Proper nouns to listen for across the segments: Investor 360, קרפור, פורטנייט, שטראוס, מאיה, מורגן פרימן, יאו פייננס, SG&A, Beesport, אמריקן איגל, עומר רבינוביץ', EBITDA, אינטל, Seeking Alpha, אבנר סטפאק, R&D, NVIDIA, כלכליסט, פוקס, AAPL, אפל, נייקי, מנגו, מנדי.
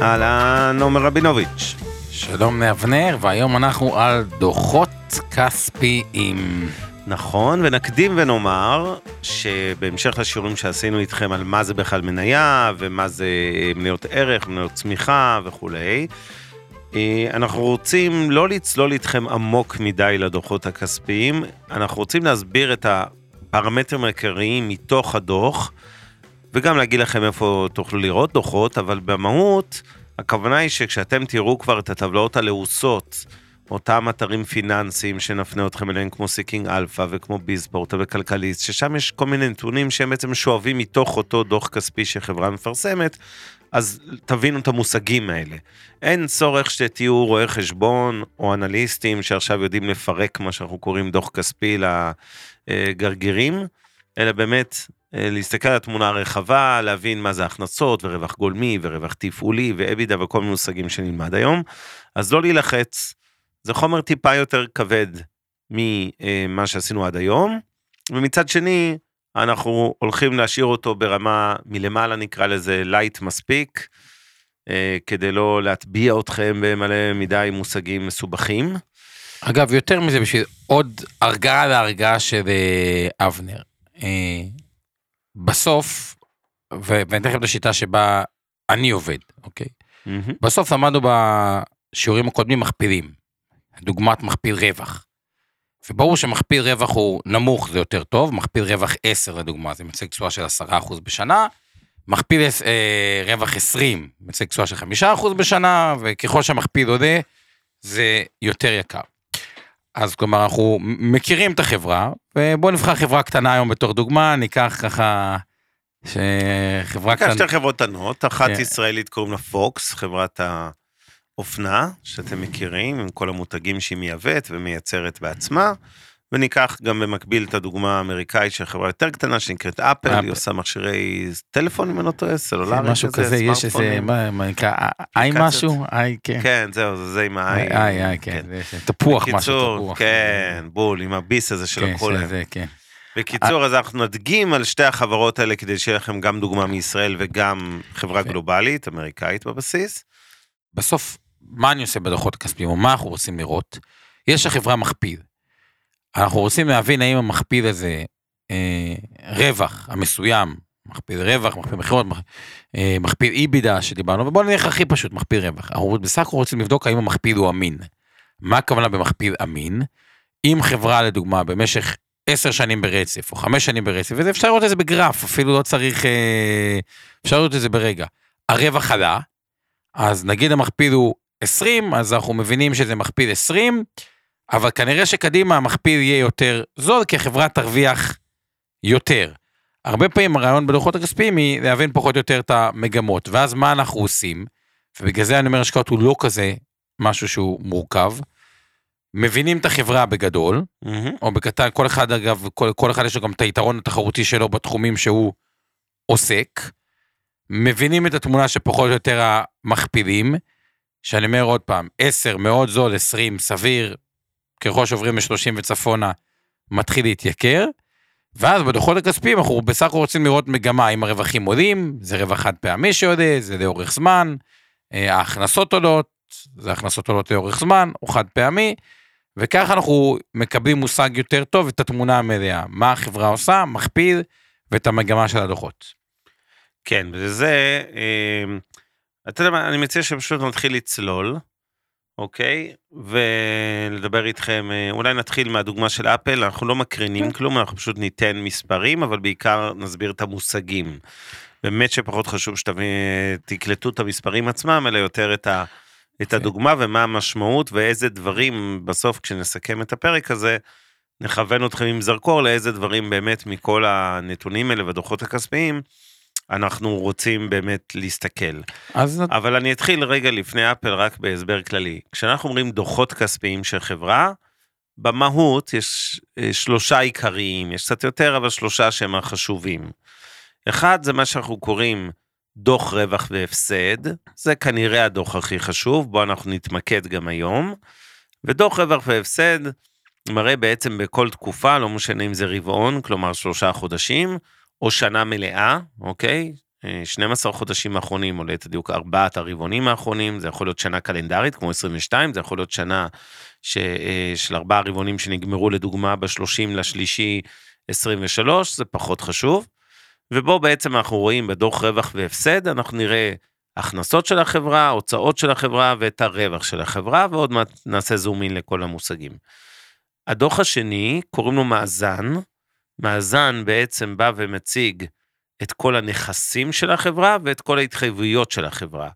אהלן, עומר רבינוביץ'. שלום לאבנר, והיום אנחנו על דוחות כספיים. נכון, ונקדים ונאמר שבהמשך לשיעורים שעשינו איתכם על מה זה בכלל מניה, ומה זה מניות ערך, מניות צמיחה וכולי, אנחנו רוצים לא לצלול איתכם עמוק מדי לדוחות הכספיים, אנחנו רוצים להסביר את הפרמטרים העיקריים מתוך הדוח, וגם להגיד לכם איפה תוכלו לראות דוחות, אבל במהות, הכוונה היא שכשאתם תראו כבר את הטבלאות הלעוסות, אותם אתרים פיננסיים שנפנה אתכם אליהם, כמו Seeking Alpha וכמו Beesport וכלכליסט, ששם יש כל מיני נתונים שהם בעצם שואבים מתוך אותו דוח כספי שחברה מפרסמת, אז תבינו את המושגים האלה. אין צורך שתהיו רואי חשבון או אנליסטים שעכשיו יודעים לפרק מה שאנחנו קוראים דוח כספי לגרגירים, אלא באמת להסתכל על התמונה הרחבה, להבין מה זה הכנסות ורווח גולמי ורווח תפעולי ו-EBITDA וכל מיני מושגים שנלמד היום. אז לא להילחץ, זה חומר טיפה יותר כבד ממה שעשינו עד היום, ומצד שני, אנחנו הולכים להשאיר אותו ברמה מלמעלה, נקרא לזה לייט מספיק, כדי לא להטביע אתכם במלא מדי מושגים מסובכים. אגב, יותר מזה, בשביל עוד הרגעה להרגעה של אבנר. בסוף, ואני תכף לשיטה שבה אני עובד, אוקיי? בסוף למדנו בשיעורים הקודמים מכפילים, דוגמת מכפיל רווח. וברור שמכפיל רווח הוא נמוך, זה יותר טוב, מכפיל רווח 10 לדוגמה, זה מצג תשואה של 10% בשנה, מכפיל רווח 20, מצג תשואה של 5% בשנה, וככל שהמכפיל עולה, זה יותר יקר. אז כלומר, אנחנו מכירים את החברה, ובואו נבחר חברה קטנה היום בתור דוגמה, ניקח ככה, שחברה קטנה... שתי חברות קטנות, אחת ישראלית קוראים לה פוקס, חברת ה... אופנה, שאתם מכירים, עם כל המותגים שהיא מייבאת ומייצרת בעצמה, וניקח גם במקביל את הדוגמה האמריקאית של חברה יותר קטנה, שנקראת אפל, היא עושה מכשירי טלפון, אם אני לא טועה, סלולרי, משהו כזה, יש איזה, מה נקרא, אי משהו? אי, כן. כן, זהו, זה עם האי. אי, כן, תפוח משהו. כן, בול, עם הביס הזה של הכל. כן. בקיצור, אז אנחנו נדגים על שתי החברות האלה, כדי שיהיה לכם גם דוגמה מישראל, וגם חברה גלובלית, אמריקאית בבסיס. בסוף, מה אני עושה בדוחות כספיים, או מה אנחנו רוצים לראות? יש לחברה מכפיל. אנחנו רוצים להבין האם המכפיל הזה, רווח המסוים, מכפיל רווח, מכפיל מחירות, מכפיל EBITDA שדיברנו, ובואו נלך הכי פשוט, מכפיל רווח. אנחנו בסך הכל רוצים לבדוק האם המכפיל הוא אמין. מה הכוונה במכפיל אמין? אם חברה, לדוגמה, במשך 10 שנים ברצף, או 5 שנים ברצף, וזה אפשר לראות את זה בגרף, אפילו לא צריך, אפשר לראות את זה ברגע. הרווח עלה, אז נגיד המכפיל הוא 20, אז אנחנו מבינים שזה מכפיל 20, אבל כנראה שקדימה המכפיל יהיה יותר זול, כי החברה תרוויח יותר. הרבה פעמים הרעיון בדוחות הכספיים היא להבין פחות או יותר את המגמות, ואז מה אנחנו עושים, ובגלל זה אני אומר השקעות הוא לא כזה משהו שהוא מורכב, מבינים את החברה בגדול, או בקטן, כל אחד אגב, כל אחד יש לו גם את היתרון התחרותי שלו בתחומים שהוא עוסק, מבינים את התמונה שפחות או יותר המכפילים, שאני אומר עוד פעם, 10 מאוד זול, 20 סביר, ככל שעוברים ב-30 וצפונה, מתחיל להתייקר, ואז בדוחות הכספיים אנחנו בסך הכל רוצים לראות מגמה, אם הרווחים עולים, זה רווח חד פעמי שעולה, זה לאורך זמן, ההכנסות עולות, זה הכנסות עולות לאורך זמן, או חד פעמי, וככה אנחנו מקבלים מושג יותר טוב, את התמונה המלאה, מה החברה עושה, מכפיל, ואת המגמה של הדוחות. כן, וזה, אתה יודע מה, אני מציע שפשוט נתחיל לצלול, אוקיי? ולדבר איתכם, אולי נתחיל מהדוגמה של אפל, אנחנו לא מקרינים כלום, אנחנו פשוט ניתן מספרים, אבל בעיקר נסביר את המושגים. באמת שפחות חשוב שתקלטו את המספרים עצמם, אלא יותר את הדוגמה ומה המשמעות, ואיזה דברים בסוף כשנסכם את הפרק הזה, נכוון אתכם עם זרקור לאיזה דברים באמת מכל הנתונים האלה ודוחות הכספיים, אנחנו רוצים באמת להסתכל. אבל אני אתחיל רגע לפני אפל רק בהסבר כללי. כשאנחנו אומרים דוחות כספיים של חברה, במהות יש שלושה עיקריים, יש קצת יותר, אבל שלושה שהם החשובים. אחד זה מה שאנחנו קוראים דוח רווח והפסד, זה כנראה הדוח הכי חשוב, בו אנחנו נתמקד גם היום, ודוח רווח והפסד מראה בעצם בכל תקופה, לא משנה אם זה רבעון, כלומר 3 חודשים, או שנה מלאה, אוקיי? 12 חודשים האחרונים, או לתדיוק 4 הרבעונים האחרונים, זה יכול להיות שנה קלנדרית, כמו 22, זה יכול להיות שנה של 4 הרבעונים שנגמרו לדוגמה ב-30/3/23, זה פחות חשוב, ובו בעצם אנחנו רואים בדוח רווח והפסד, אנחנו נראה הכנסות של החברה, הוצאות של החברה, ואת הרווח של החברה, ועוד מעט נעשה זומין לכל המושגים. הדוח השני, קוראים לו מאזן, מאזן בעצם בא ומציג את כל הנכסים של החברה, ואת כל ההתחייבויות של החברה,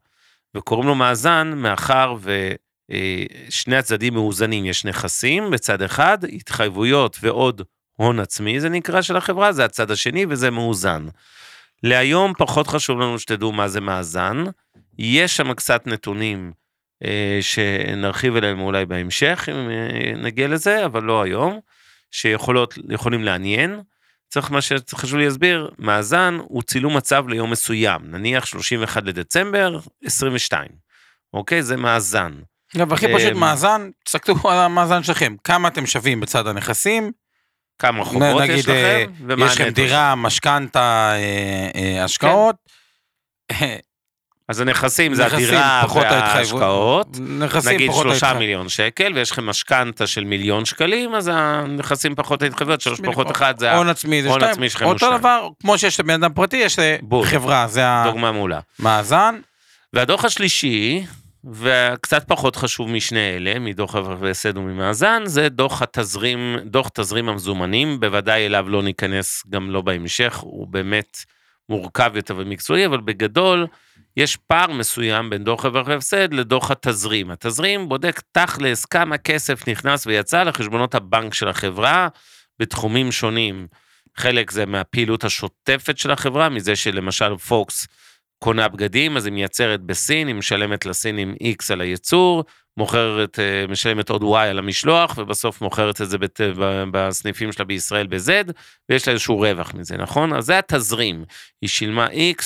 וקוראים לו מאזן, מאחר ושני הצדדים מאוזנים, יש נכסים בצד אחד, התחייבויות ועוד הון עצמי, זה נקרא של החברה, זה הצד השני וזה מאוזן. להיום פחות חשוב לנו שתדעו מה זה מאזן, יש שם קצת נתונים שנרחיב אליהם אולי בהמשך, אם נגיע לזה, אבל לא היום, שיכולים לעניין. צריך מה שחשוב לי להסביר, מאזן הוא צילום מצב ליום מסוים, נניח 31 לדצמבר 22, אוקיי? זה מאזן. והכי פשוט מאזן, תסתכלו על המאזן שלכם, כמה אתם שווים בצד הנכסים, כמה חובות יש לכם, ומה יש לכם דירה, משכנתה, השקעות, אז הנכסים זה הדירה וההשקעות, נגיד 3 מיליון שקל, ויש לכם משכנתה של 1,000,000 שקלים, אז הנכסים פחות ההתחייבויות, 3 פחות 1 זה ההון עצמי, אותו דבר, כמו שיש לבן אדם פרטי, יש לחברה, זה המאזן. והדוח השלישי, וקצת פחות חשוב משני אלה, מדוח הפסד וממאזן, זה דוח התזרים, דוח תזרים המזומנים, בוודאי אליו לא ניכנס גם לא בהמשך, הוא באמת מורכב יותר ומקצועי, אבל בגדול יש פער מסוים בין דוח הפסד לדוח התזרים. התזרים בודק תכלס כמה כסף נכנס ויצא לחשבונות הבנק של החברה בתחומים שונים. חלק זה מהפעילות השוטפת של החברה, מזה שלמשל פוקס קונה בגדים, אז היא מייצרת בסין, היא משלמת לסין עם X על הייצור, מוכרת, משלמת עוד Y על המשלוח, ובסוף מוכרת את זה בסניפים שלה בישראל ב-Z, ויש לה איזשהו רווח מזה, נכון? אז זה התזרים, היא שילמה X,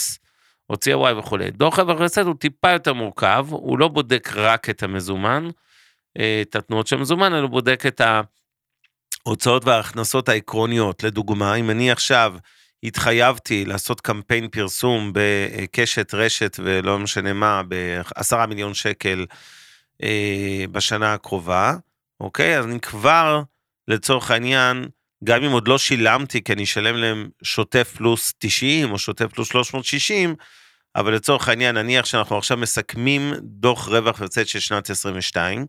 הוציאה Y וכו'. דוח רווח והפסד הוא טיפה יותר מורכב, הוא לא בודק רק את המזומן, את התנועות של המזומן, אלא בודק את ההוצאות וההכנסות העקרוניות. לדוגמה, אם אני עכשיו התחייבתי לעשות קמפיין פרסום בקשת רשת ולא משנה מה, ב10 מיליון שקל בשנה הקרובה, אוקיי? אז אני כבר לצורך העניין, גם אם עוד לא שילמתי, כי אני אשלם להם שוטף פלוס 90 או שוטף פלוס 360, אבל לצורך העניין נניח שאנחנו עכשיו מסכמים דוח רווח והפסד של שנת 22,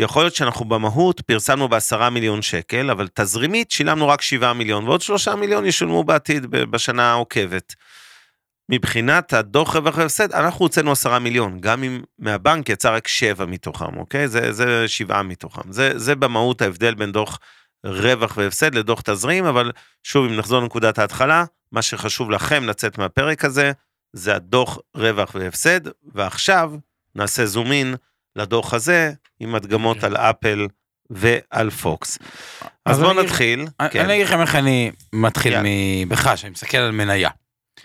יכול להיות שאנחנו במהות פרסמנו ב10 מיליון שקל, אבל תזרימית שילמנו רק 7 מיליון, ועוד 3 מיליון ישולמו בעתיד בשנה העוקבת. מבחינת הדוח רווח והפסד, אנחנו הוצאנו 10 מיליון, גם אם מהבנק יצא רק 7 מתוכם, אוקיי? זה 7 מתוכם. זה במהות ההבדל בין דוח רווח והפסד לדוח תזרים, אבל שוב, אם נחזור לנקודת ההתחלה, מה שחשוב לכם לצאת מהפרק הזה, זה הדוח רווח והפסד, ועכשיו נעשה זומין לדוח הזה, עם הדגמות על אפל ועל פוקס. אז בואו נתחיל. אני אגיד לכם איך אני מתחיל מבחש, אני מסתכל על מניה.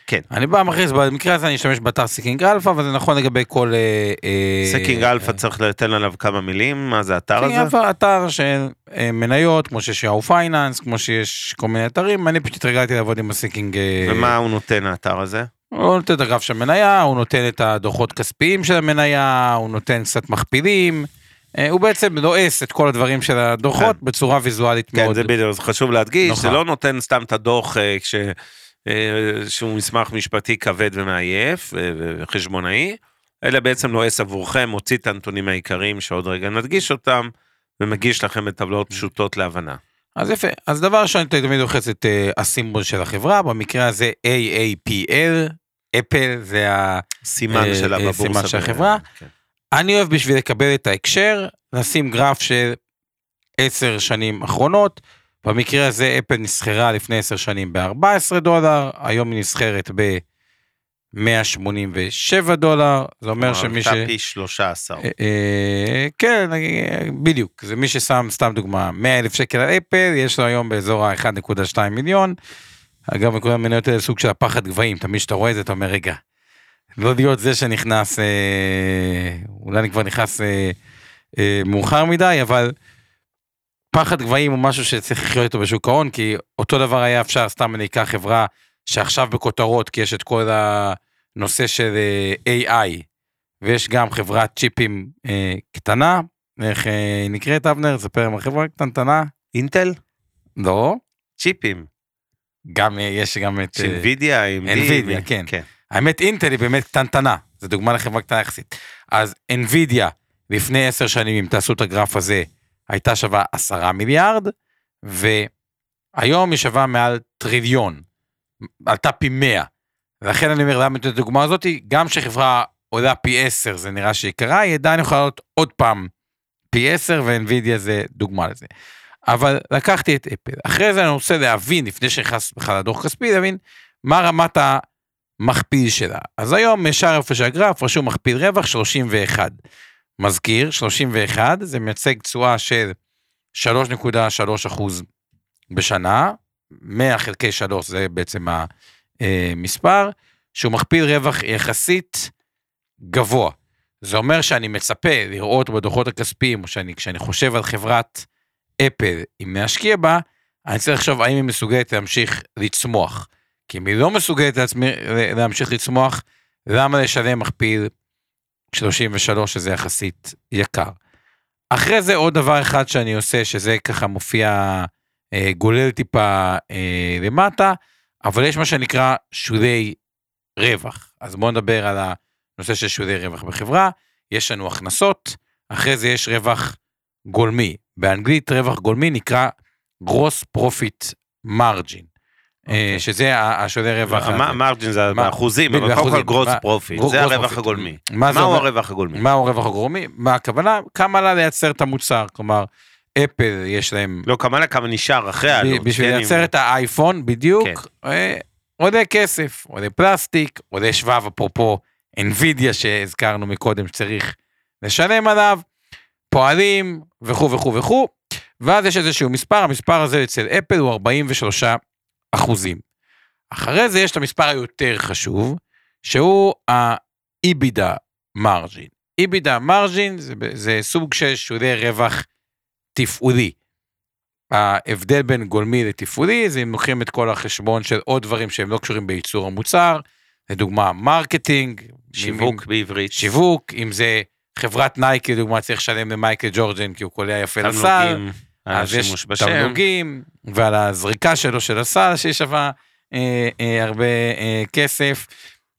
כן. אני בא מכריז, במקרה הזה אני אשתמש באתר Seeking Alpha, אבל זה נכון לגבי כל Seeking Alpha צריך לתן עליו כמה מילים, מה זה האתר הזה? Seeking Alpha, אתר של מניות, כמו שיש יאו פייננס, כמו שיש כל מיני אתרים, אני פשוט התרגלתי לעבוד עם ה-Seeking... ומה הוא נותן האתר הזה? הוא נותן את הגרף של המניה, הוא נותן את הדוחות כספיים של המניה, הוא נותן קצת מכפילים, הוא בעצם נועס את כל הדברים של הדוחות בצורה ויזואלית מאוד. כן, זה בדיוק, חשוב להדגיש, זה לא נותן סתם את הדוח שהוא מסמך משפטי כבד ומעייף וחשבונאי, אלא בעצם נועס עבורכם, מוציא את הנתונים העיקריים שעוד רגע נדגיש אותם, ומגיש לכם את טבלאות פשוטות להבנה. אז יפה, אז דבר שאני תמיד אוחץ את הסימבול של החברה, במקרה הזה AAPL, אפל זה הסימן שלה בבורסה של החברה. אני אוהב בשביל לקבל את ההקשר, נשים גרף של 10 שנים אחרונות, במקרה הזה אפל נסחרה לפני 10 שנים ב$14, היום היא נסחרת ב$187, זה אומר שמי ש... פי 13. כן, בדיוק, זה מי ששם, סתם דוגמה, 100,000 שקל על אפל, יש לו היום באזור ה-1.2 מיליון, אגב, מכל המניות האלה סוג של הפחד גבהים, תמיד שאתה רואה את זה, אתה אומר, רגע, לא להיות זה שנכנס, אולי אני כבר נכנס מאוחר מדי, אבל פחד גבהים הוא משהו שצריך לחיות איתו בשוק ההון, כי אותו דבר היה אפשר, סתם אני אקח חברה שעכשיו בכותרות, כי יש את כל הנושא של AI, ויש גם חברת צ'יפים קטנה, איך נקראת אבנר, ספר עם החברה קטנטנה? אינטל? לא. צ'יפים. גם יש גם את... NVIDIA, כן. האמת אינטל היא באמת קטנטנה, זו דוגמה לחברה קטנה יחסית. אז NVIDIA, לפני 10 שנים, אם תעשו את הגרף הזה, הייתה שווה 10 מיליארד, והיום היא שווה מעל טריליון, עלתה פי 100, ולכן אני אומר, למה את הדוגמה הזאת, גם שחברה עולה פי 10, זה נראה שיקרה, היא עדיין יכולה לעלות עוד פעם פי 10, ו-NVIDIA זה דוגמה לזה. אבל לקחתי את אפל, אחרי זה אני רוצה להבין, לפני שנכנס בכלל לדוח כספי, להבין מה רמת המכפיל שלה. אז היום ישר איפה שהגרף, רשום מכפיל רווח 31, מזכיר, 31, זה מייצג תשואה של 3.3% בשנה, 100 חלקי 3, זה בעצם המספר, שהוא מכפיל רווח יחסית גבוה. זה אומר שאני מצפה לראות בדוחות הכספיים, או כשאני חושב על חברת אפל, אם נשקיע בה, אני צריך לחשוב האם היא מסוגלת להמשיך לצמוח. כי אם היא לא מסוגלת להמשיך לצמוח, למה לשלם מכפיל 33, שזה יחסית יקר. אחרי זה עוד דבר אחד שאני עושה, שזה ככה מופיע גולל טיפה למטה, אבל יש מה שנקרא שולי רווח. אז בואו נדבר על הנושא של שולי רווח בחברה, יש לנו הכנסות, אחרי זה יש רווח גולמי. באנגלית רווח גולמי נקרא gross profit margin, שזה השולי רווח. מרג'ין זה באחוזים, אבל קודם כל גרוס פרופיט, זה הרווח הגולמי. מהו הרווח הגולמי? מהו הרווח הגולמי? מה הכוונה? כמה לה לייצר את המוצר, כלומר, אפל יש להם... לא, כמה נשאר אחרי העלות. בשביל לייצר את האייפון בדיוק, עולה כסף, עולה פלסטיק, עולה שבב, אפרופו NVIDIA שהזכרנו מקודם שצריך לשלם עליו, פועלים וכו' וכו' וכו', ואז יש איזשהו מספר, המספר הזה אצל אפל הוא 43%. אחרי זה יש את המספר היותר חשוב, שהוא ה-EBITDA מרג'ין. EBITDA מרג'ין זה סוג של שולי רווח תפעולי. ההבדל בין גולמי לתפעולי, זה אם לוקחים את כל החשבון של עוד דברים שהם לא קשורים בייצור המוצר, לדוגמה מרקטינג, שיווק בעברית. שיווק, אם זה חברת נייקי, לדוגמה צריך לשלם למייקל ג'ורג'ן, כי הוא קולע יפה לסל, אז יש תמלוגים, ועל הזריקה שלו של הסל, שהיא שווה הרבה כסף,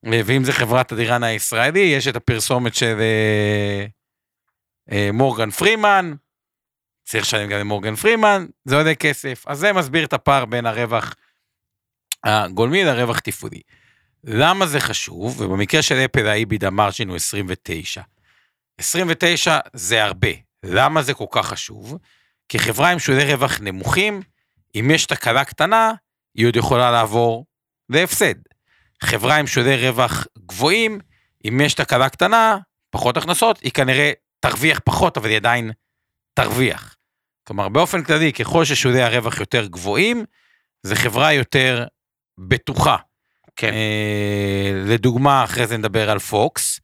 ואם זה חברת הדירן הישראלי, יש את הפרסומת של מורגן פרימן, צריך לשלם גם למורגן פרימן, זה עולה כסף, אז זה מסביר את הפער בין הרווח הגולמי לרווח תפעולי. למה זה חשוב? ובמקרה של אפל, ה-EBITDA מרג'ין הוא 29. 29 זה הרבה. למה זה כל כך חשוב? כי חברה עם שולי רווח נמוכים, אם יש תקלה קטנה, היא עוד יכולה לעבור להפסד. חברה עם שולי רווח גבוהים, אם יש תקלה קטנה, פחות הכנסות, היא כנראה תרוויח פחות, אבל היא עדיין תרוויח. כלומר, באופן כללי, ככל ששולי הרווח יותר גבוהים, זה חברה יותר בטוחה. כן. לדוגמה, אחרי זה נדבר על פוקס,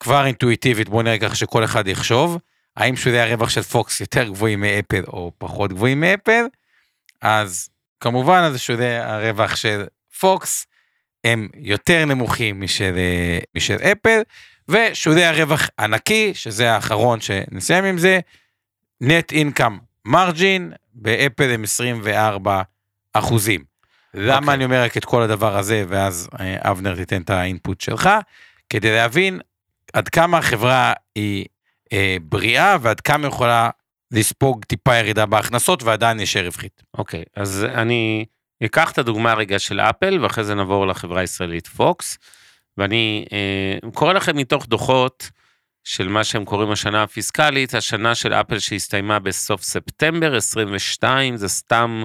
כבר אינטואיטיבית, בואו נראה כך שכל אחד יחשוב, האם שולי הרווח של פוקס יותר גבוהים מאפל, או פחות גבוהים מאפל, אז כמובן, אז שולי הרווח של פוקס, הם יותר נמוכים משל אפל, ושולי הרווח ענקי, שזה האחרון שנסיים עם זה, נט אינקאם מרג'ין, באפל הם 24%. למה אני אומר רק את כל הדבר הזה, ואז אבנר תיתן את האינפוט שלך, כדי להבין עד כמה החברה היא בריאה, ועד כמה יכולה לספוג טיפה ירידה בהכנסות, ועדיין נשאר רווחית. אוקיי, אז אני אקח את הדוגמה רגע של אפל, ואחרי זה נעבור לחברה הישראלית פוקס, ואני קורא לכם מתוך דוחות של מה שהם קוראים השנה הפיסקלית, השנה של אפל שהסתיימה בסוף ספטמבר 22, זה סתם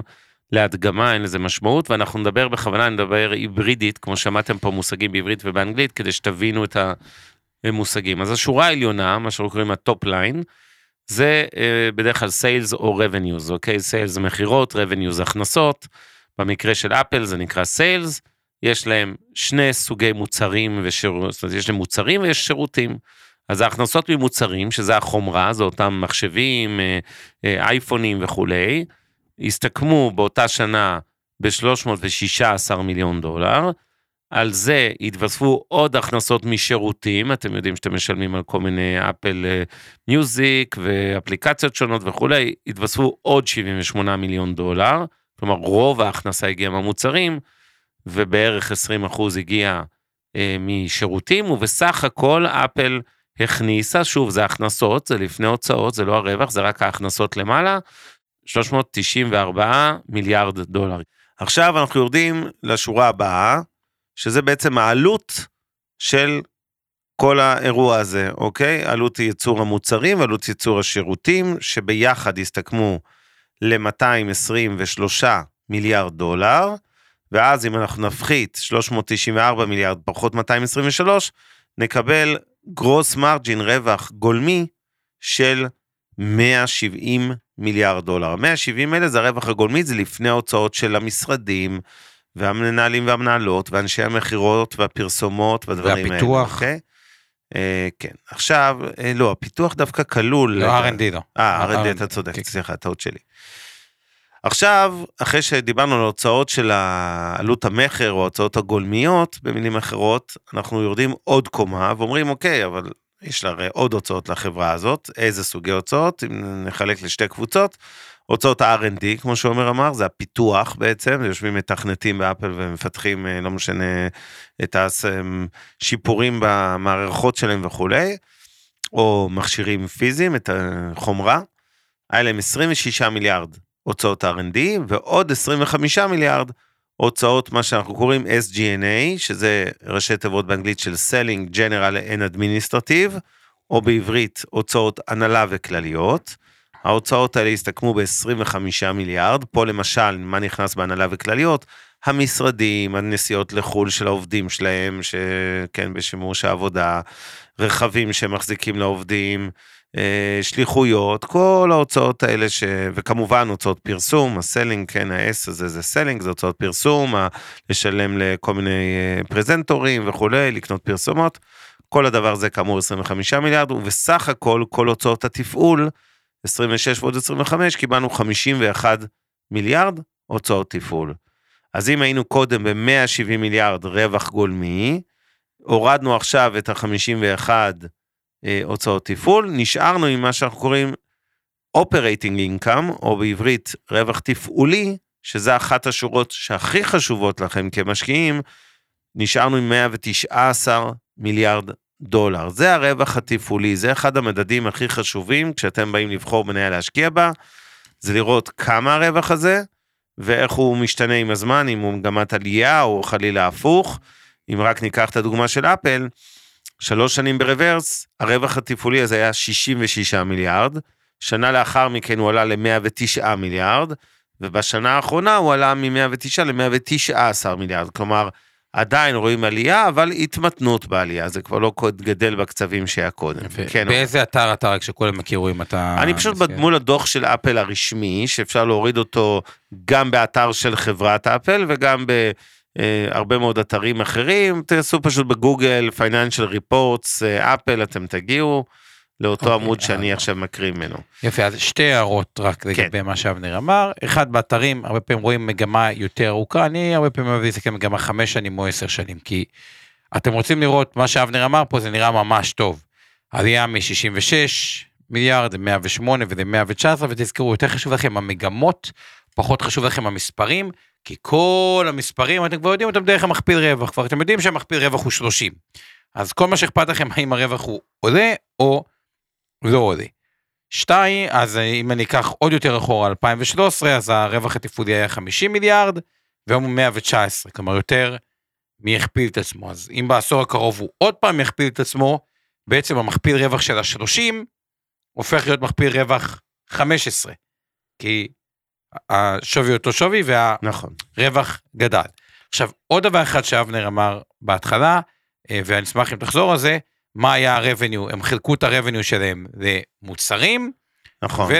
להדגמה, אין לזה משמעות, ואנחנו נדבר בכוונה, נדבר היברידית, כמו שמעתם פה מושגים בעברית ובאנגלית, כדי שתבינו את המושגים. אז השורה העליונה, מה שאנחנו קוראים הטופ ליין, זה בדרך כלל סיילס או רבניוז, אוקיי? סיילס זה מחירות, רבניוז הכנסות, במקרה של אפל זה נקרא סיילס, יש להם שני סוגי מוצרים ושירותים, זאת אומרת, יש להם מוצרים ויש שירותים, אז ההכנסות ממוצרים, שזה החומרה, זה אותם מחשבים, אייפונים וכולי, הסתכמו באותה שנה ב$316 מיליון, על זה התווספו עוד הכנסות משירותים, אתם יודעים שאתם משלמים על כל מיני אפל מיוזיק ואפליקציות שונות וכולי, התווספו עוד $78 מיליון, כלומר רוב ההכנסה הגיעה מהמוצרים, ובערך 20% הגיעה משירותים, ובסך הכל אפל הכניסה, שוב זה הכנסות, זה לפני הוצאות, זה לא הרווח, זה רק ההכנסות למעלה, $394 מיליארד. עכשיו אנחנו יורדים לשורה הבאה, שזה בעצם העלות של כל האירוע הזה, אוקיי? עלות ייצור המוצרים, עלות ייצור השירותים, שביחד הסתכמו ל$223 מיליארד, ואז אם אנחנו נפחית 394 מיליארד פחות 223, נקבל גרוס מרג'ין רווח גולמי של $170 מיליארד. 170 אלה זה הרווח הגולמי, זה לפני ההוצאות של המשרדים, והמנהלים והמנהלות, ואנשי המחירות והפרסומות והדברים האלה. והפיתוח. כן, עכשיו, לא, הפיתוח דווקא כלול. לא, R&D לא. R&D, אתה צודק, סליחה, הטעות שלי. עכשיו, אחרי שדיברנו על ההוצאות של עלות המחר, או ההוצאות הגולמיות, במילים אחרות, אנחנו יורדים עוד קומה, ואומרים, אוקיי, אבל יש לה עוד הוצאות לחברה הזאת, איזה סוגי הוצאות, אם נחלק לשתי קבוצות, הוצאות ה-R&D, כמו שאומר אמר, זה הפיתוח בעצם, יושבים מתכנתים באפל ומפתחים, לא משנה, את השיפורים במערכות שלהם וכולי, או מכשירים פיזיים, את החומרה, היה להם 26 מיליארד הוצאות ה-R&D, ועוד 25 מיליארד הוצאות, מה שאנחנו קוראים SG&A, שזה ראשי תיבות באנגלית של Selling General and Administrative, או בעברית הוצאות הנהלה וכלליות, ההוצאות האלה הסתכמו ב$25 מיליארד, פה למשל, מה נכנס בהנהלה וכלליות, המשרדים, הנסיעות לחול של העובדים שלהם, שכן בשימוש העבודה, רכבים שמחזיקים לעובדים, שליחויות, כל ההוצאות האלה, וכמובן הוצאות פרסום, הסלינג, כן, ה-S הזה זה סלינג, זה הוצאות פרסום, לשלם לכל מיני פרזנטורים וכולי, לקנות פרסומות, כל הדבר זה כאמור $25 מיליארד, ובסך הכל, כל הוצאות התפעול, 26 ועוד 25, קיבלנו $51 מיליארד, הוצאות תפעול. אז אם היינו קודם ב-170 מיליארד רווח גולמי, הורדנו עכשיו את ה-51 הוצאות תפעול, נשארנו עם מה שאנחנו קוראים operating income, או בעברית רווח תפעולי, שזה אחת השורות שהכי חשובות לכם כמשקיעים, נשארנו עם $119 מיליארד. זה הרווח התפעולי, זה אחד המדדים הכי חשובים, כשאתם באים לבחור מניה להשקיע בה, זה לראות כמה הרווח הזה, ואיך הוא משתנה עם הזמן, אם הוא מגמת עלייה או חלילה הפוך, אם רק ניקח את הדוגמה של אפל, 3 שנים ברוורס, הרווח התפעולי הזה היה $66 מיליארד, שנה לאחר מכן הוא עלה ל$109 מיליארד, ובשנה האחרונה הוא עלה מ-109 ל-119 מיליארד, כלומר, עדיין רואים עלייה, אבל התמתנות בעלייה, זה כבר לא גדל בקצבים שהיה קודם. כן, באיזה אתר אתה רק שכולם מכירים אתה... אני פשוט מול הדוח של אפל הרשמי, שאפשר להוריד אותו גם באתר של חברת אפל, וגם בהרבה מאוד אתרים אחרים, תעשו פשוט בגוגל, Financial Reports, אפל, אתם תגיעו לאותו עמוד שאני עכשיו מקריא ממנו. יפה, אז שתי הערות רק לגבי מה שאבנר אמר, אחד באתרים, הרבה פעמים רואים מגמה יותר ארוכה, אני הרבה פעמים אוהב להסתכל מגמה 5 שנים או 10 שנים, כי אתם רוצים לראות מה שאבנר אמר פה, זה נראה ממש טוב, עלייה מ-66 מיליארד, זה 108 וזה 119, ותזכרו, יותר חשוב לכם המגמות, פחות חשוב לכם המספרים, כי כל המספרים, אתם כבר יודעים אותם דרך המכפיל רווח, כבר אתם יודעים שהמכפיל רווח הוא 30, אז כל מה שאכפת לכם, האם הרווח הוא עולה או לא עולה. 2, אז אם אני אקח עוד יותר אחורה, 2013, אז הרווח התפעולי היה $50 מיליארד, והיום הוא 119, כלומר יותר מי יכפיל את עצמו, אז אם בעשור הקרוב הוא עוד פעם יכפיל את עצמו, בעצם המכפיל רווח של ה-30, הופך להיות מכפיל רווח 15, כי השווי אותו שווי, והרווח גדל. עכשיו, עוד דבר אחד שאבנר אמר בהתחלה, ואני אשמח אם תחזור על זה, מה היה הרבניו, הם חילקו את הרבניו שלהם למוצרים, נכון,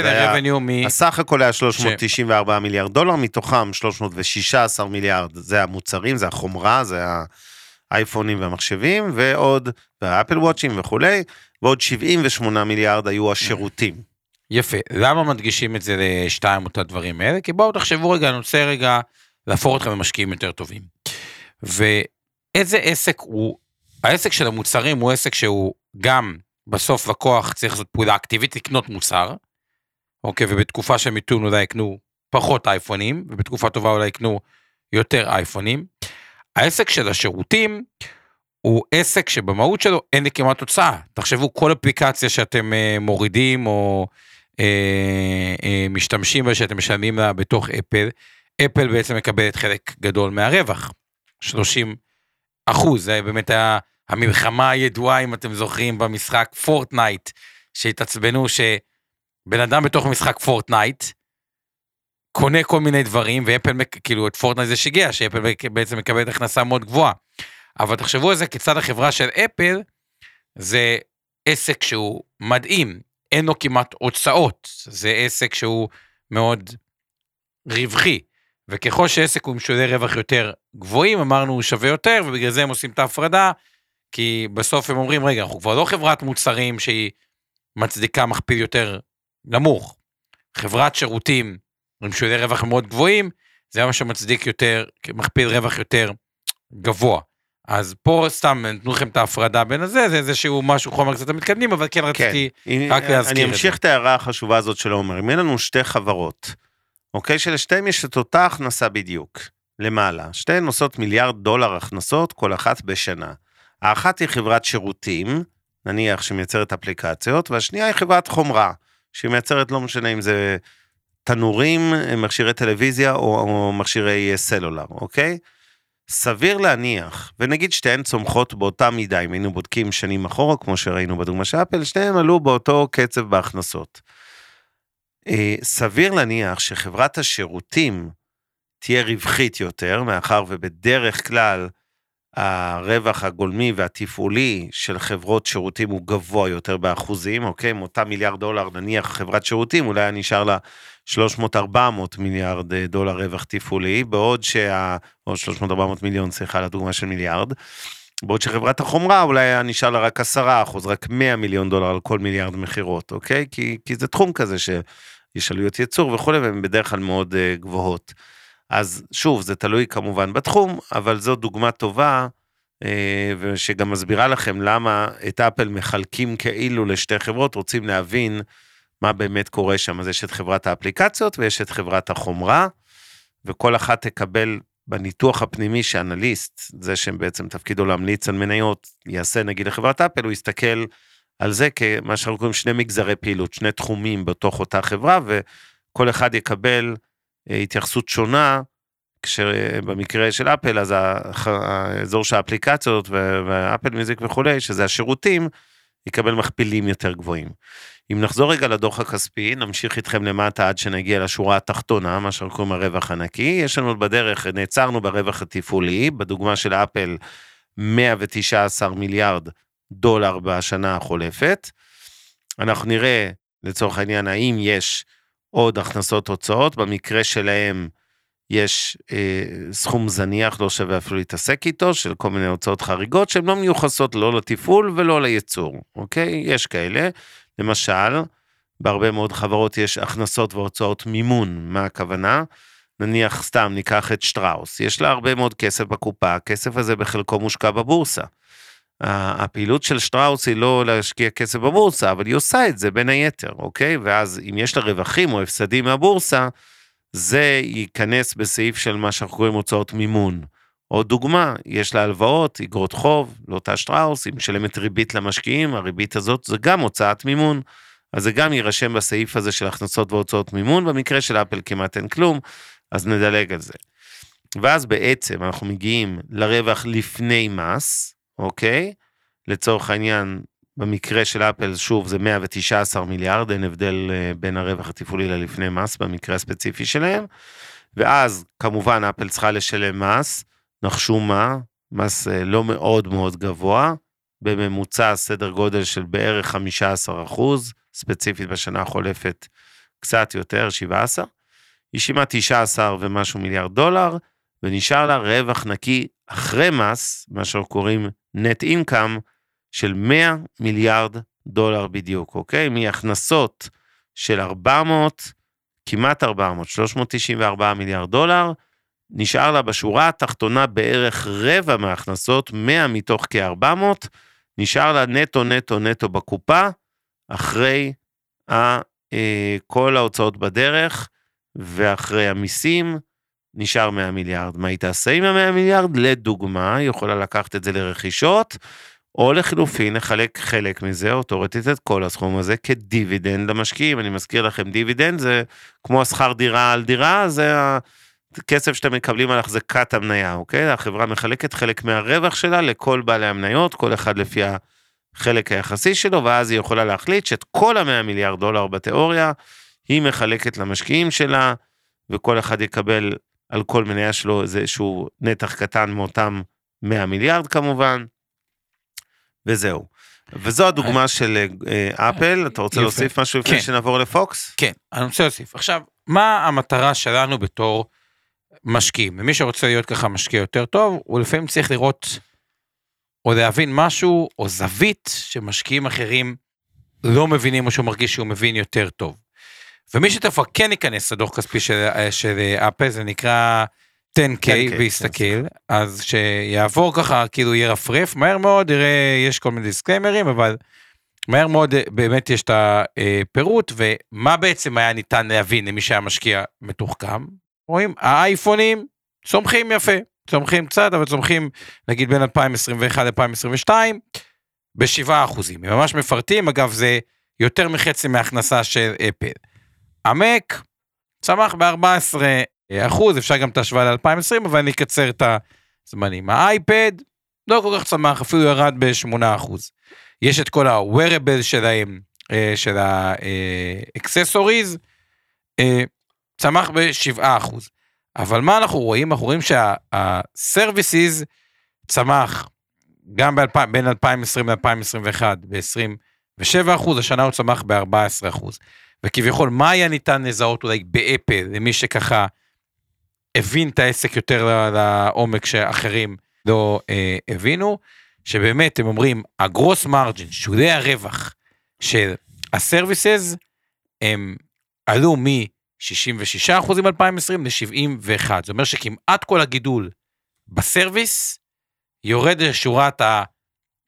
הסך הכל היה 394 מיליארד דולר, מתוכם 316 מיליארד, זה המוצרים, זה החומרה, זה האייפונים והמחשבים, ועוד, והאפל וואצ'ים וכולי, ועוד 78 מיליארד היו השירותים. יפה, למה מדגישים את זה לשתיים אותה דברים האלה? כי בואו תחשבו רגע, אני רוצה רגע להפוך אתכם למשקיעים יותר טובים. ואיזה עסק הוא, העסק של המוצרים הוא עסק שהוא גם בסוף לקוח צריך לעשות פעולה אקטיבית, לקנות מוצר, אוקיי, ובתקופה של מיתון אולי יקנו פחות אייפונים, ובתקופה טובה אולי יקנו יותר אייפונים. העסק של השירותים הוא עסק שבמהות שלו אין לי כמעט תוצאה. תחשבו, כל אפליקציה שאתם מורידים או משתמשים בה, שאתם משלמים לה בתוך אפל, אפל בעצם מקבלת חלק גדול מהרווח, 30%, זה באמת היה המלחמה הידועה, אם אתם זוכרים, במשחק פורטנייט, שהתעצבנו שבן אדם בתוך משחק פורטנייט, קונה כל מיני דברים, ואפל, כאילו את פורטנייט זה שגיע, שאפל בעצם מקבלת הכנסה מאוד גבוהה, אבל תחשבו על זה, כיצד החברה של אפל, זה עסק שהוא מדהים, אין לו כמעט הוצאות, זה עסק שהוא מאוד רווחי, וככל שעסק הוא משולי רווח יותר גבוהים, אמרנו הוא שווה יותר, ובגלל זה הם עושים את ההפרדה, כי בסוף הם אומרים, רגע, אנחנו כבר לא חברת מוצרים שהיא מצדיקה מכפיל יותר נמוך, חברת שירותים עם שולי רווח מאוד גבוהים, זה מה שמצדיק יותר, מכפיל רווח יותר גבוה. אז פה סתם נתנו לכם את ההפרדה בין הזה, זה איזשהו משהו חומר קצת המתקדמים, אבל כן רציתי רק להזכיר את זה. אני אמשיך את ההערה החשובה הזאת של עומר, אם אין לנו שתי חברות, אוקיי, שלשתיים יש את אותה הכנסה בדיוק, למעלה, שתיהן נוסעות $1 מיליארד הכנסות, כל אחת בשנה. האחת היא חברת שירותים, נניח שמייצרת אפליקציות, והשנייה היא חברת חומרה, שמייצרת לא משנה אם זה תנורים, מכשירי טלוויזיה או מכשירי סלולר, אוקיי? סביר להניח, ונגיד שתיהן צומחות באותה מידה, אם היינו בודקים שנים אחורה, כמו שראינו בדוגמה של אפל, שתיהן עלו באותו קצב בהכנסות. סביר להניח שחברת השירותים תהיה רווחית יותר, מאחר ובדרך כלל הרווח הגולמי והתפעולי של חברות שירותים הוא גבוה יותר באחוזים, אוקיי? מאותה $1 מיליארד נניח חברת שירותים, אולי היה נשאר לה 300-400 מיליארד דולר רווח תפעולי, בעוד או 300-400 מיליון, סליחה, לדוגמה של מיליארד, בעוד שחברת החומרה אולי היה נשאר לה רק 10%, רק $100 מיליון על כל מיליארד מחירות, אוקיי? כי זה תחום כזה שיש עלויות ייצור וכו', והן בדרך כלל מאוד גבוהות. אז שוב, זה תלוי כמובן בתחום, אבל זו דוגמה טובה, ושגם מסבירה לכם למה את אפל מחלקים כאילו לשתי חברות, רוצים להבין מה באמת קורה שם. אז יש את חברת האפליקציות ויש את חברת החומרה, וכל אחת תקבל בניתוח הפנימי שאנליסט, זה שבעצם תפקידו להמליץ על מניות, יעשה נגיד לחברת אפל, הוא יסתכל על זה כמה שאנחנו קוראים שני מגזרי פעילות, שני תחומים בתוך אותה חברה, וכל אחד יקבל התייחסות שונה, במקרה של אפל, אז האזור של האפליקציות ואפל מיוזיק וכולי, שזה השירותים, יקבל מכפילים יותר גבוהים. אם נחזור רגע לדוח הכספי, נמשיך איתכם למטה עד שנגיע לשורה התחתונה, מה שקוראים הרווח הנקי, יש לנו בדרך, נעצרנו ברווח התפעולי, בדוגמה של אפל, 119 מיליארד דולר בשנה החולפת, אנחנו נראה לצורך העניין, האם יש עוד הכנסות הוצאות, במקרה שלהם יש סכום זניח, לא שווה אפילו להתעסק איתו, של כל מיני הוצאות חריגות, שהן לא מיוחסות לא לתפעול ולא ליצור, אוקיי? יש כאלה, למשל, בהרבה מאוד חברות יש הכנסות והוצאות מימון, מה הכוונה? נניח סתם, ניקח את שטראוס, יש לה הרבה מאוד כסף בקופה, הכסף הזה בחלקו מושקע בבורסה, הפעילות של שטראוס היא לא להשקיע כסף בבורסה, אבל היא עושה את זה בין היתר, אוקיי? ואז אם יש לה רווחים או הפסדים מהבורסה, זה ייכנס בסעיף של מה שאנחנו קוראים הוצאות מימון. עוד דוגמה, יש לה הלוואות, אגרות חוב, לאותה שטראוס, היא משלמת ריבית למשקיעים, הריבית הזאת זה גם הוצאת מימון, אז זה גם יירשם בסעיף הזה של הכנסות והוצאות מימון, במקרה של אפל כמעט אין כלום, אז נדלג על זה. ואז בעצם אנחנו מגיעים לרווח לפני מס, אוקיי? לצורך העניין, במקרה של אפל, שוב, זה 119 מיליארד, אין הבדל בין הרווח התפעולי ללפני מס, במקרה הספציפי שלהם, ואז כמובן אפל צריכה לשלם מס, נחשו מה, מס לא מאוד מאוד גבוה, בממוצע סדר גודל של בערך 15%, ספציפית בשנה החולפת קצת יותר, 17, היא שימה 19 ומשהו מיליארד דולר, ונשאר לה רווח נקי אחרי מס, מה שקוראים נט אינקאם, של 100 מיליארד דולר בדיוק, אוקיי? מהכנסות של 400, כמעט 400, 394 מיליארד דולר, נשאר לה בשורה התחתונה בערך רבע מההכנסות, 100 מתוך כ-400, נשאר לה נטו, נטו, נטו בקופה, אחרי כל ההוצאות בדרך, ואחרי המיסים, נשאר 100 מיליארד. מה היא תעשה עם ה-100 מיליארד? לדוגמה, היא יכולה לקחת את זה לרכישות, או לחילופין, לחלק חלק מזה, או תורתית את כל הסכום הזה, כדיבידנד למשקיעים. אני מזכיר לכם, דיבידנד זה כמו השכר דירה על דירה, זה הכסף שאתם מקבלים על החזקת המניה, אוקיי? החברה מחלקת חלק מהרווח שלה לכל בעלי המניות, כל אחד לפי החלק היחסי שלו, ואז היא יכולה להחליט שאת כל ה-100 מיליארד דולר בתיאוריה, היא מחלקת למשקיעים שלה, וכל אחד יקבל על כל מניה שלו איזשהו נתח קטן מאותם 100 מיליארד כמובן, וזהו. וזו הדוגמה של אפל, אתה רוצה להוסיף משהו לפני שנעבור לפוקס? כן, אני רוצה להוסיף. עכשיו, מה המטרה שלנו בתור משקיעים? ומי שרוצה להיות ככה משקיע יותר טוב, הוא לפעמים צריך לראות, או להבין משהו, או זווית, שמשקיעים אחרים לא מבינים, או שהוא מרגיש שהוא מבין יותר טוב. ומי שתפר כן ייכנס לדוח כספי של אפל, זה נקרא 10K והסתכל, אז שיעבור ככה, כאילו ירפרף, מהר מאוד, יראה, יש כל מיני דיסקליימרים, אבל מהר מאוד באמת יש את הפירוט, ומה בעצם היה ניתן להבין למי שהיה משקיע מתוחכם? רואים, האייפונים צומחים יפה, צומחים קצת, אבל צומחים נגיד בין 2021 ל-2022, ב7%, הם ממש מפרטים, אגב זה יותר מחצי מההכנסה של אפל. עמק, צמח ב14%, אפשר גם תשווה ל-2020, אבל אני אקצר את הזמנים. האייפד, לא כל כך צמח, אפילו ירד ב8%. יש את כל ה-wearable שלהם, של ה-accessories, צמח ב7%. אבל מה אנחנו רואים? אנחנו רואים שה-services צמח, גם בין 2020 ל-2021, ב27%, השנה הוא צמח ב14%. וכביכול, מה היה ניתן לזהות אולי באפל, למי שככה הבין את העסק יותר לעומק שאחרים לא הבינו, שבאמת הם אומרים, הגרוס מרג'ין, שולי הרווח של הסרוויסז, הם עלו מ-66% ב-2020 ל-71%, זאת אומרת שכמעט כל הגידול בסרוויס, יורד לשורת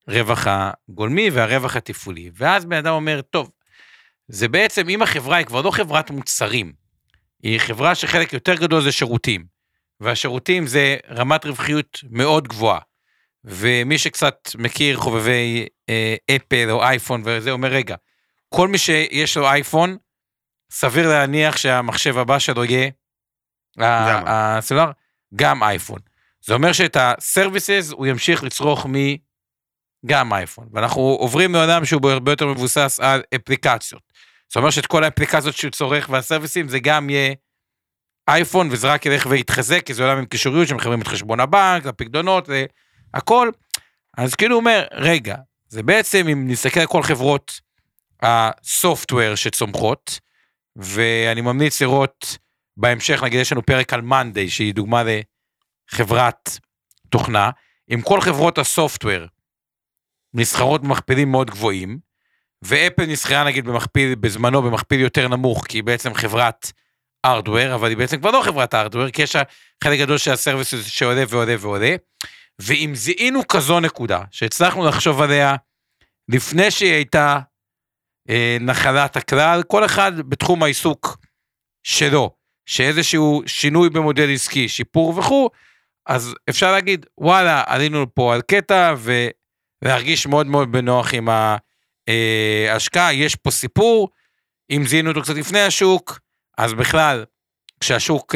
הרווח הגולמי והרווח התפעולי, ואז בן אדם אומר, טוב, זה בעצם, אם החברה היא כבר לא חברת מוצרים, היא חברה שחלק יותר גדול זה שירותים, והשירותים זה רמת רווחיות מאוד גבוהה, ומי שקצת מכיר חובבי אפל או אייפון, וזה אומר רגע, כל מי שיש לו אייפון, סביר להניח שהמחשב הבא שלו יהיה, הסלולר, גם אייפון. זה אומר שאת הסרוויסס הוא ימשיך לצרוך גם אייפון, ואנחנו עוברים לעולם שהוא הרבה יותר מבוסס על אפליקציות, זאת אומרת שאת כל האפליקציות שהוא צורך והסרוויסים, זה גם יהיה אייפון, וזה רק ילך ויתחזק, כי זה עולם עם קישוריות, שמחברים את חשבון הבנק, הפקדונות, הכל. אז כאילו אומר, רגע, זה בעצם, אם נסתכל על כל חברות הסופטוור שצומחות, ואני ממליץ לראות בהמשך, נגיד יש לנו פרק על מנדי, שהיא דוגמה לחברת תוכנה, עם כל חברות הסופטוור, נסחרות במכפילים מאוד גבוהים, ואפל נסחרה נגיד במכפיל, בזמנו במכפיל יותר נמוך, כי היא בעצם חברת הארדוור, אבל היא בעצם כבר לא חברת הארדוור, כי יש חלק גדול של הסרוויס שעולה ועולה ועולה, ואם זיהינו כזו נקודה, שהצלחנו לחשוב עליה, לפני שהיא הייתה נחלת הכלל, כל אחד בתחום העיסוק שלו, שאיזשהו שינוי במודל עסקי, שיפור וכו', אז אפשר להגיד, וואלה, עלינו פה על קטע, ו... להרגיש מאוד מאוד בנוח עם ההשקעה, יש פה סיפור, אם זיהינו אותו קצת לפני השוק, אז בכלל, כשהשוק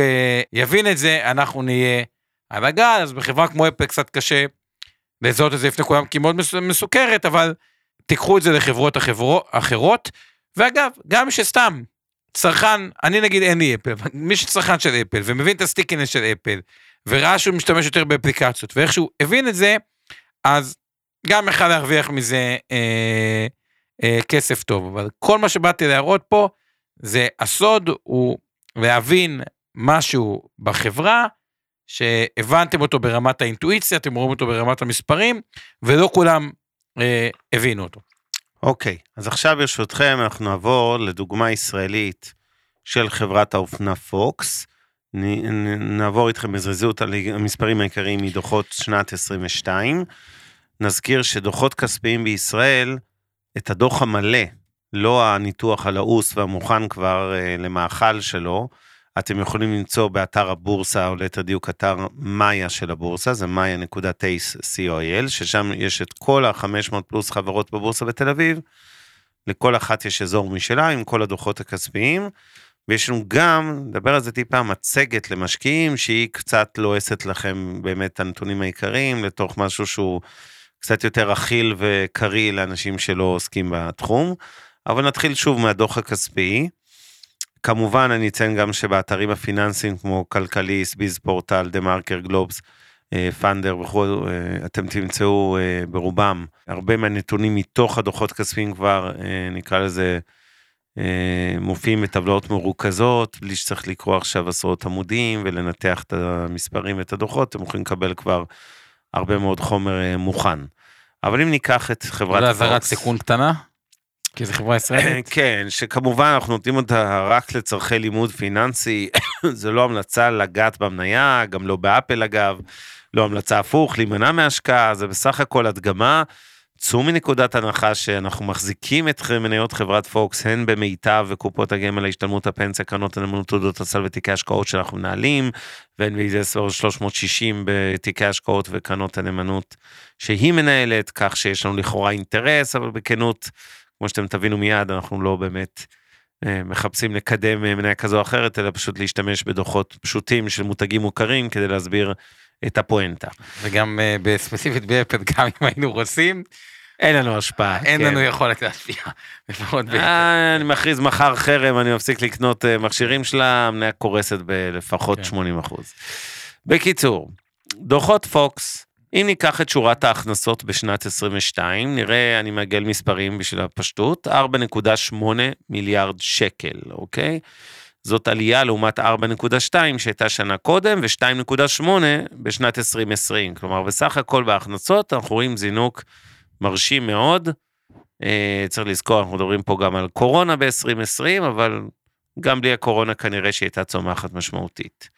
יבין את זה, אנחנו נהיה על הגל, אז בחברה כמו אפל קצת קשה לזהות את זה לפני כולם, כי מאוד מסוכרת, אבל תיקחו את זה לחברות אחרות, ואגב, גם שסתם, צרכן, אני נגיד אין לי אפל, מי שצרכן של אפל, ומבין את הסטיקינס של אפל, וראה שהוא משתמש יותר באפליקציות, ואיכשהו הבין את זה, אז גם אחד להרוויח מזה כסף טוב, אבל כל מה שבאתי להראות פה, זה הסוד, הוא להבין משהו בחברה, שהבנתם אותו ברמת האינטואיציה, אתם רואים אותו ברמת המספרים, ולא כולם הבינו אותו. אוקיי, אז עכשיו ברשותכם אנחנו נעבור לדוגמה ישראלית של חברת האופנה פוקס, נעבור איתכם בזריזות על המספרים העיקריים מדוחות שנת 22, נזכיר שדוחות כספיים בישראל, את הדוח המלא, לא הניתוח הלעוס והמוכן כבר למאכל שלו, אתם יכולים למצוא באתר הבורסה, או לתדיוק אתר מאיה של הבורסה, זה maya.co.il, ששם יש את כל ה-500 פלוס חברות בבורסה בתל אביב, לכל אחת יש אזור משלה, עם כל הדוחות הכספיים, ויש לנו גם, נדבר על זה טיפה, מצגת למשקיעים, שהיא קצת לועסת לכם באמת הנתונים העיקריים, לתוך משהו שהוא קצת יותר אכיל וקרי לאנשים שלא עוסקים בתחום, אבל נתחיל שוב מהדוח הכספי, כמובן אני אציין גם שבאתרים הפיננסיים כמו כלכליסט, ביזפורט, דה מרקר, גלובס, פנדר וכו', אתם תמצאו ברובם הרבה מהנתונים מתוך הדוחות כספיים כבר, נקרא לזה, מופיעים בטבלאות מרוכזות, בלי שצריך לקרוא עכשיו עשרות עמודים ולנתח את המספרים ואת הדוחות, אתם יכולים לקבל כבר הרבה מאוד חומר מוכן. אבל אם ניקח את חברת פוקס... עזרת סיכון קטנה? כי זו חברה ישראלית. כן, שכמובן אנחנו נותנים אותה רק לצרכי לימוד פיננסי, זה לא המלצה לגעת במניה, גם לא באפל אגב, לא המלצה הפוך, להימנע מהשקעה, זה בסך הכל הדגמה, צאו מנקודת הנחה שאנחנו מחזיקים את מניות חברת פוקס, הן במיטב וקופות הגמל, ההשתלמות הפנסיה, קרנות הנאמנות, תעודות הסל ותיקי ההשקעות שאנחנו מנהלים, ו-Investor 360 בתיקי ההשקעות וקרנות הנאמנות שהיא מנהלת, כך שיש לנו לכאורה אינטרס, אבל בכנות כמו שאתם תבינו מיד, אנחנו לא באמת מחפשים לקדם מניה כזו או אחרת, אלא פשוט להשתמש בדוחות פשוטים של מותגים מוכרים, כדי להסביר את הפואנטה. וגם בספציפית באפל, גם אם היינו רוצים, אין לנו השפעה. אין לנו יכולת להשפיע. אני מכריז מחר חרם, אני מפסיק לקנות מכשירים שלה, המניה קורסת בלפחות 80%. בקיצור, דוחות פוקס, אם ניקח את שורת ההכנסות בשנת 22, נראה, אני מעגל מספרים בשביל הפשטות, 4.8 מיליארד שקל, אוקיי? זאת עלייה לעומת 4.2 שהייתה שנה קודם, ו-2.8 בשנת 2020, כלומר, בסך הכל בהכנסות, אנחנו רואים זינוק מרשים מאוד, צריך לזכור, אנחנו מדברים פה גם על קורונה ב-2020, אבל גם בלי הקורונה כנראה שהייתה צומחת משמעותית.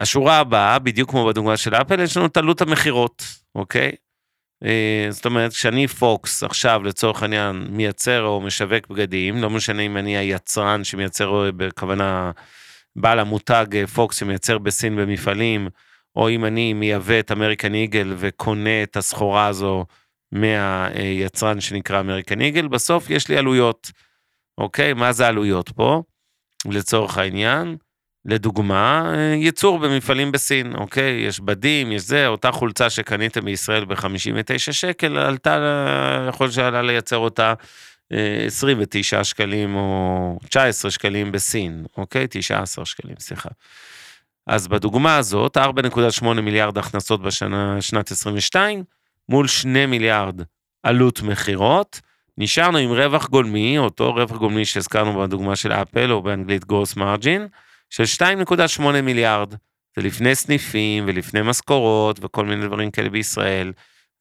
השורה הבאה, בדיוק כמו בדוגמה של אפל, יש לנו את עלות המחירות, אוקיי? זאת אומרת, כשאני פוקס עכשיו לצורך העניין מייצר או משווק בגדים, לא משנה אם אני היצרן שמייצר בכוונה בעל המותג פוקס שמייצר בסין במפעלים, או אם אני מייבא את אמריקן איגל וקונה את הסחורה הזו מהיצרן שנקרא אמריקן איגל, בסוף יש לי עלויות, אוקיי? מה זה עלויות פה? לצורך העניין, לדוגמה, ייצור במפעלים בסין, אוקיי? יש בדים, יש זה, אותה חולצה שקניתם בישראל ב-59 שקל, עלתה, יכול שעלה לייצר אותה 29 שקלים או 19 שקלים בסין, אוקיי? 19 שקלים, סליחה. אז בדוגמה הזאת, 4.8 מיליארד הכנסות בשנת 22, מול 2 מיליארד עלות מחירות, נשארנו עם רווח גולמי, אותו רווח גולמי שהזכרנו בדוגמה של אפל, או באנגלית גרוס מרג'ין, של 2.8 מיליארד, זה לפני סניפים ולפני משכורות וכל מיני דברים כאלה בישראל,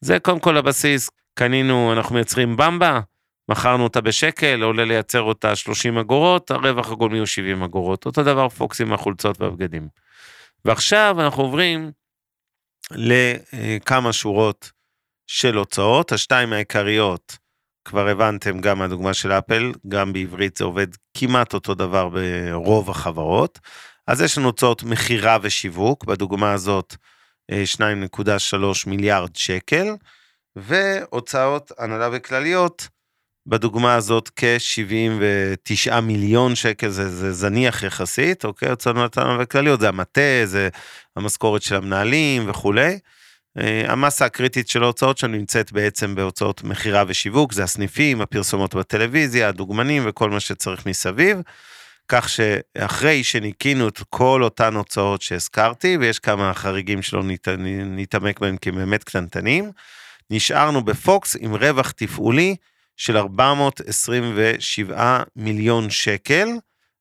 זה קודם כל הבסיס, קנינו, אנחנו מייצרים במבה, מכרנו אותה בשקל, עולה לייצר אותה 30 אגורות, הרווח הגולמי הוא 70 אגורות, אותו דבר פוקסים החולצות והבגדים. ועכשיו אנחנו עוברים לכמה שורות של הוצאות, השתיים העיקריות, כבר הבנתם גם מהדוגמה של אפל, גם בעברית זה עובד כמעט אותו דבר ברוב החברות, אז יש לנו הוצאות מחירה ושיווק, בדוגמה הזאת 2.3 מיליארד שקל, והוצאות הנהלה וכלליות, בדוגמה הזאת כ-79 מיליון שקל, זה זניח יחסית, אוקיי, הוצאות הנהלה וכלליות, זה המטה, זה המשכורת של המנהלים וכו', המסה הקריטית של ההוצאות שנמצאת בעצם בהוצאות מחירה ושיווק, זה הסניפים, הפרסומות בטלוויזיה, הדוגמנים וכל מה שצריך מסביב, כך שאחרי שניקינו את כל אותן הוצאות שהזכרתי, ויש כמה חריגים שלא נתעמק בהם כי באמת קטנטנים, נשארנו בפוקס עם רווח תפעולי של 427 מיליון שקל,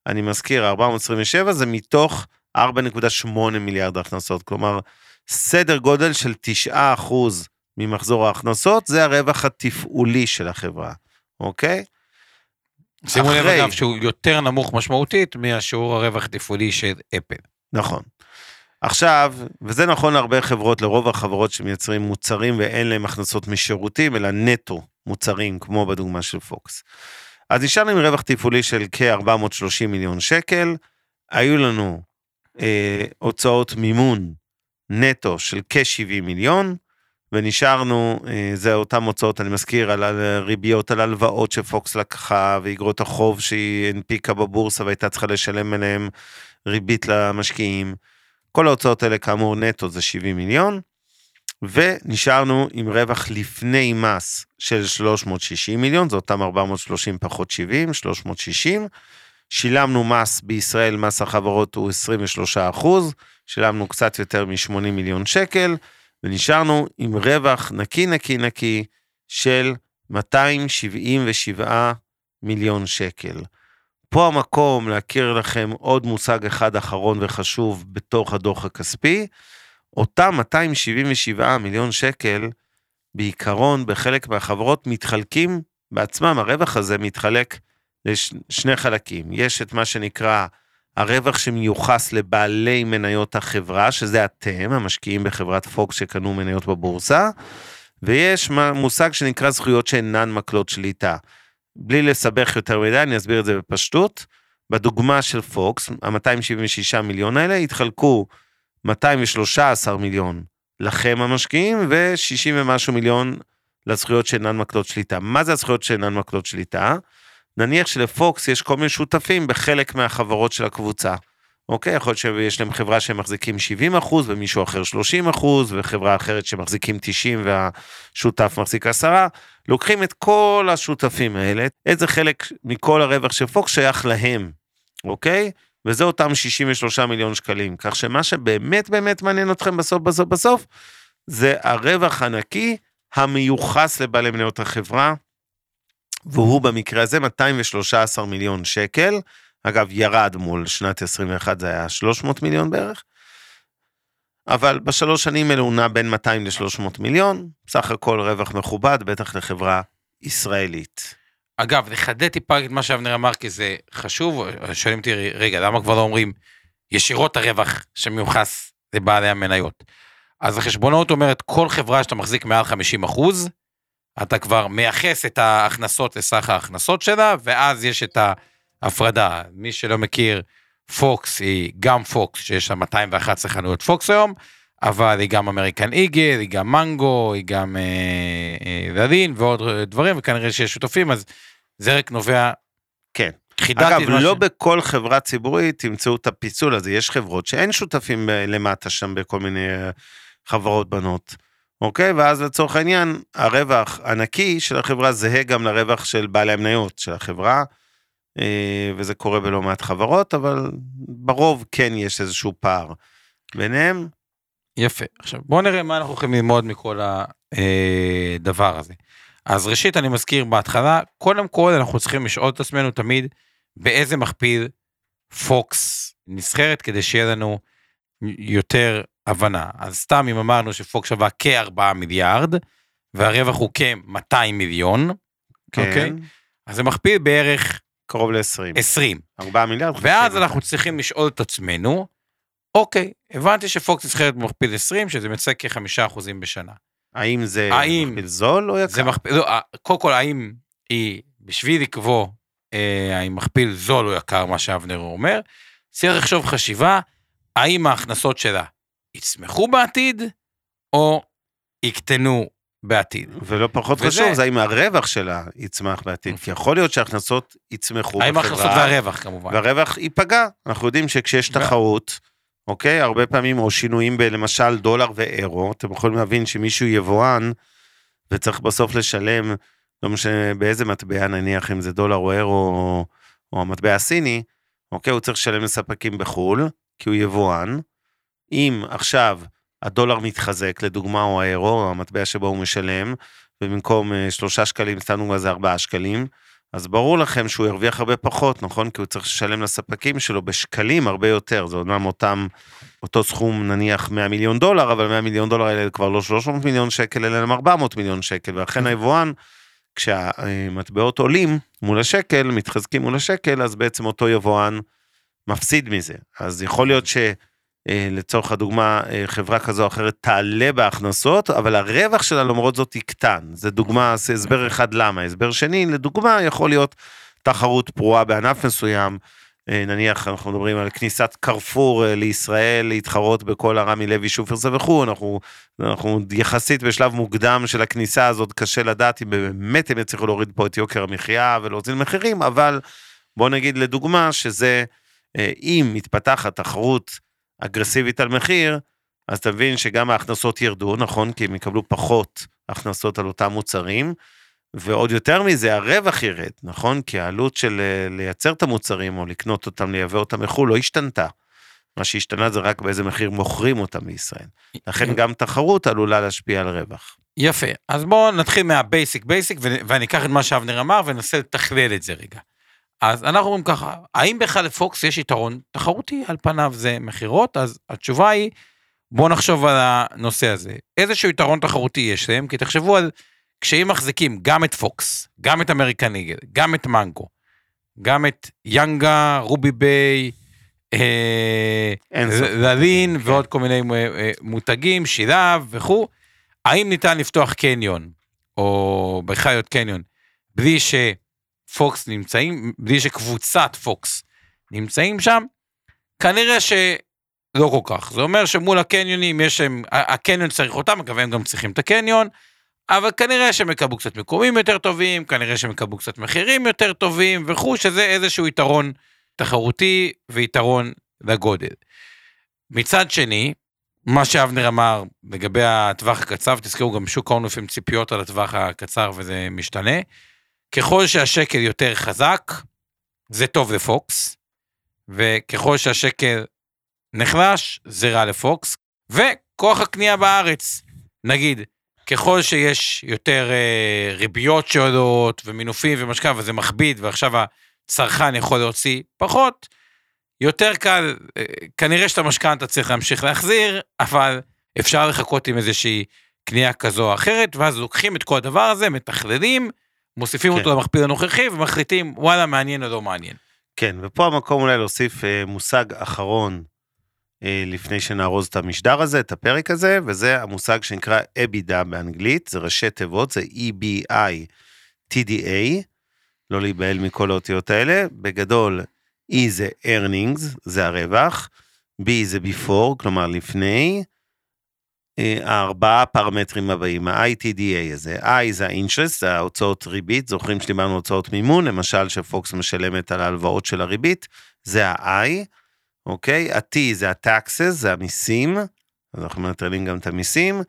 אני מזכיר, 427 זה מתוך 4.8 מיליארד הכנסות, כלומר, סדר גודל של 9% ממחזור ההכנסות, זה הרווח התפעולי של החברה, אוקיי? שימו לב אגב שהוא יותר נמוך משמעותית, מהשיעור הרווח התפעולי של אפל. נכון. עכשיו, וזה נכון להרבה חברות, לרוב החברות שמייצרים מוצרים, ואין להם הכנסות משירותים, אלא נטו מוצרים, כמו בדוגמה של פוקס. אז נשאר עם רווח תפעולי של כ-430 מיליון שקל, היו לנו הוצאות מימון, נטו של כ-70 מיליון, ונשארנו, זה אותם הוצאות, אני מזכיר, על ריביות על הלוואות שפוקס לקחה, ואיגרות החוב שהיא הנפיקה בבורסה, והייתה צריכה לשלם אליהם ריבית למשקיעים. כל ההוצאות האלה כאמור נטו זה 70 מיליון, ונשארנו עם רווח לפני מס של 360 מיליון, זה אותם 430 פחות 70, 360, שילמנו מס בישראל, מס החברות הוא 23%, שילמנו קצת יותר מ-80 מיליון שקל, ונשארנו עם רווח נקי של 277 מיליון שקל. פה המקום להכיר לכם עוד מושג אחד אחרון וחשוב בתוך הדוח הכספי, אותם 277 מיליון שקל, בעיקרון בחלק מהחברות מתחלקים בעצמם, הרווח הזה מתחלק לשני חלקים, יש את מה שנקרא הרווח שמיוחס לבעלי מניות החברה, שזה אתם, המשקיעים בחברת פוקס שקנו מניות בבורסה, ויש מושג שנקרא זכויות שאינן מקלות שליטה. בלי לסבך יותר מדי, אני אסביר את זה בפשטות, בדוגמה של פוקס, ה-276 מיליון האלה, התחלקו 213 מיליון לכם המשקיעים, ו-60 ומשהו מיליון לזכויות שאינן מקלות שליטה. מה זה הזכויות שאינן מקלות שליטה? נניח שלפוקס יש כל מיני שותפים בחלק מהחברות של הקבוצה, אוקיי, יכול להיות שיש להם חברה שמחזיקים 70% ומישהו אחר 30% וחברה אחרת שמחזיקים 90% והשותף מחזיק 10%, לוקחים את כל השותפים האלה, איזה חלק מכל הרווח של פוקס שייך להם, אוקיי, וזה אותם 63 מיליון שקלים, כך שמה שבאמת באמת מעניין אתכם בסוף, זה הרווח הנקי המיוחס לבעלי מניות החברה, והוא במקרה הזה 213 מיליון שקל, אגב ירד מול שנת 21 זה היה 300 מיליון בערך, אבל בשלוש שנים האלה הוא נע בין 200 ל-300 מיליון, בסך הכל רווח מכובד, בטח לחברה ישראלית. אגב, נחדד טיפה את מה שאבנר אמר, כי זה חשוב, שואלים אותי, רגע, למה כבר לא אומרים, ישירות הרווח שמיוחס לבעלי המניות? אז החשבונאות אומרת, כל חברה שאתה מחזיק מעל 50%, אתה כבר מייחס את ההכנסות לסך ההכנסות שלה, ואז יש את ההפרדה. מי שלא מכיר, פוקס היא גם פוקס, שיש לה 211 חנויות פוקס היום, אבל היא גם אמריקן איגל, היא גם מנגו, היא גם דלין ועוד דברים, וכנראה שיש שותפים, אז זה רק נובע. כן. אגב, לא בכל חברה ציבורית תמצאו את הפיצול הזה, יש חברות שאין שותפים למטה שם בכל מיני חברות בנות. אוקיי, ואז לצורך העניין, הרווח ענקי של החברה זהה גם לרווח של בעלי המניות של החברה, וזה קורה בלא מעט חברות, אבל ברוב כן יש איזשהו פער ביניהם. יפה, עכשיו בואו נראה מה אנחנו יכולים ללמוד מכל הדבר הזה. אז ראשית אני מזכיר בהתחלה, קודם כל אנחנו צריכים לשאול את עצמנו תמיד, באיזה מכפיל פוקס נסחרת, כדי שיהיה לנו יותר הבנה. אז סתם אם אמרנו שפוקס שווה כ-4 מיליארד, והרווח הוא כ-200 מיליון, כן. אוקיי? אז זה מכפיל בערך... קרוב ל-20. 4 מיליארד. ואז אנחנו צריכים לשאול את עצמנו, אוקיי, הבנתי שפוקס נסחרת במכפיל 20, שזה מצא כ-5% בשנה. האם זה מכפיל זול או יקר? לא, קודם כל, האם היא, בשביל לקבוע, האם מכפיל זול או יקר, מה שאבנר אומר, צריך לחשוב חשיבה, האם ההכנסות שלה יצמחו בעתיד, או יקטנו בעתיד. ולא פחות חשוב, זה האם הרווח שלה יצמח בעתיד, כי יכול להיות שההכנסות יצמחו בחברה. האם ההכנסות והרווח כמובן. והרווח ייפגע. אנחנו יודעים שכשיש תחרות, אוקיי? הרבה פעמים, או שינויים בלמשל דולר ואירו, אתם יכולים להבין שמישהו יבואן, וצריך בסוף לשלם, לא משנה באיזה מטבע, נניח אם זה דולר או אירו, או המטבע הסיני, אוקיי? הוא צריך לשלם לספקים בחול, כי הוא יבואן. אם עכשיו הדולר מתחזק, לדוגמה או האירו, המטבע שבו הוא משלם, ובמקום 3 שקלים, סתנו בזה 4 שקלים, אז ברור לכם שהוא ירוויח הרבה פחות, נכון? כי הוא צריך לשלם לספקים שלו בשקלים הרבה יותר, זה אומנם אותו סכום נניח 100 מיליון דולר, אבל 100 מיליון דולר האלה כבר לא 300 מיליון שקל, אלא הם 400 מיליון שקל, ואכן היבואן, כשהמטבעות עולים מול השקל, מתחזקים מול השקל, אז בעצם אותו יבואן מפסיד מזה. אז יכול להיות שלצורך הדוגמה, חברה כזו או אחרת תעלה בהכנסות, אבל הרווח שלה למרות זאת יקטן. זה דוגמה, זה הסבר אחד למה. הסבר שני, לדוגמה, יכול להיות תחרות פרועה בענף מסוים, נניח אנחנו מדברים על כניסת קרפור לישראל, להתחרות בכל הרמי לוי שופרסל וכו', אנחנו יחסית בשלב מוקדם של הכניסה הזאת, קשה לדעת אם באמת הם יצליחו להוריד פה את יוקר המחיה ולהוזיל מחירים, אבל בוא נגיד לדוגמה שזה, אם מתפתחת תחרות אגרסיבית על מחיר, אז תבין שגם ההכנסות ירדו, נכון? כי הם יקבלו פחות הכנסות על אותם מוצרים, ועוד יותר מזה, הרווח ירד, נכון? כי העלות של לייצר את המוצרים, או לקנות אותם, לייבא אותם מחול, לא השתנתה. מה שהשתנה זה רק באיזה מחיר מוכרים אותם בישראל. לכן גם תחרות עלולה להשפיע על רווח. יפה, אז בואו נתחיל מהבייסיק, ואני אקח את מה שאבנר אמר, וננסה לתכלל את זה רגע. אז אנחנו אומרים ככה, האם בכלל לפוקס יש יתרון תחרותי, על פניו זה מחירות? אז התשובה היא, בואו נחשוב על הנושא הזה. איזשהו יתרון תחרותי יש להם, כי תחשבו על כשהם מחזיקים גם את פוקס, גם את אמריקן איגל, גם את מנגו, גם את ינגה, רובי ביי, זלין, ועוד כל מיני מותגים, שילב וכו', האם ניתן לפתוח קניון, או בחיות קניון, בלי שפוקס נמצאים, בלי שקבוצת פוקס נמצאים שם, כנראה שלא כל כך, זה אומר שמול הקניונים, הקניון צריך אותם, מקווה הם גם צריכים את הקניון, אבל כנראה שהם יקבלו קצת מקומים יותר טובים, כנראה שהם יקבלו קצת מחירים יותר טובים, וכו', שזה איזשהו יתרון תחרותי ויתרון לגודל. מצד שני, מה שאבנר אמר לגבי הטווח הקצר, תזכרו גם שוק ההון לפעמים ציפיות על הטווח הקצר וזה משתנה, ככל שהשקל יותר חזק, זה טוב לפוקס, וככל שהשקל נחלש, זה רע לפוקס, וכוח הקנייה בארץ, נגיד, ככל שיש יותר ריביות שעולות ומינופים ומשקע, וזה מכביד, ועכשיו הצרכן יכול להוציא פחות, יותר קל, כנראה שאתה משקע, אתה צריך להמשיך להחזיר, אבל אפשר לחכות עם איזושהי קנייה כזו או אחרת, ואז לוקחים את כל הדבר הזה, מתכללים, מוסיפים אותו למכפיל הנוכחי, ומחליטים, וואלה, מעניין או לא מעניין. כן, ופה המקום אולי להוסיף מושג אחרון, לפני שנארוז את המשדר הזה, את הפרק הזה, וזה המושג שנקרא EBITDA באנגלית, זה ראשי תיבות, זה EBITDA, לא להיבהל מכל האותיות האלה, בגדול, E זה earnings, זה הרווח, B זה before, כלומר לפני, 4 פרמטרים הבאים, ה-ITDA הזה, I זה ה-interest, זה ההוצאות ריבית, זוכרים שדיברנו הוצאות מימון, למשל שפוקס משלמת על ההלוואות של הריבית, זה ה-I, אוקיי, ה-T זה ה-taxes, זה המיסים, אז אנחנו מנטרלים גם את המיסים,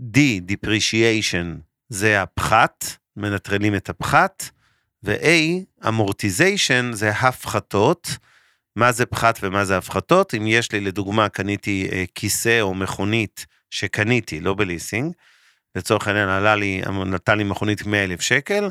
D, depreciation, זה הפחת, מנטרלים את הפחת, ו-A, amortization, זה הפחתות, מה זה פחת ומה זה הפחתות, אם יש לי לדוגמה, קניתי כיסא או מכונית, שקניתי, לא בליסינג, לצורך העניין, נתן לי מכונית 100,000 שקל,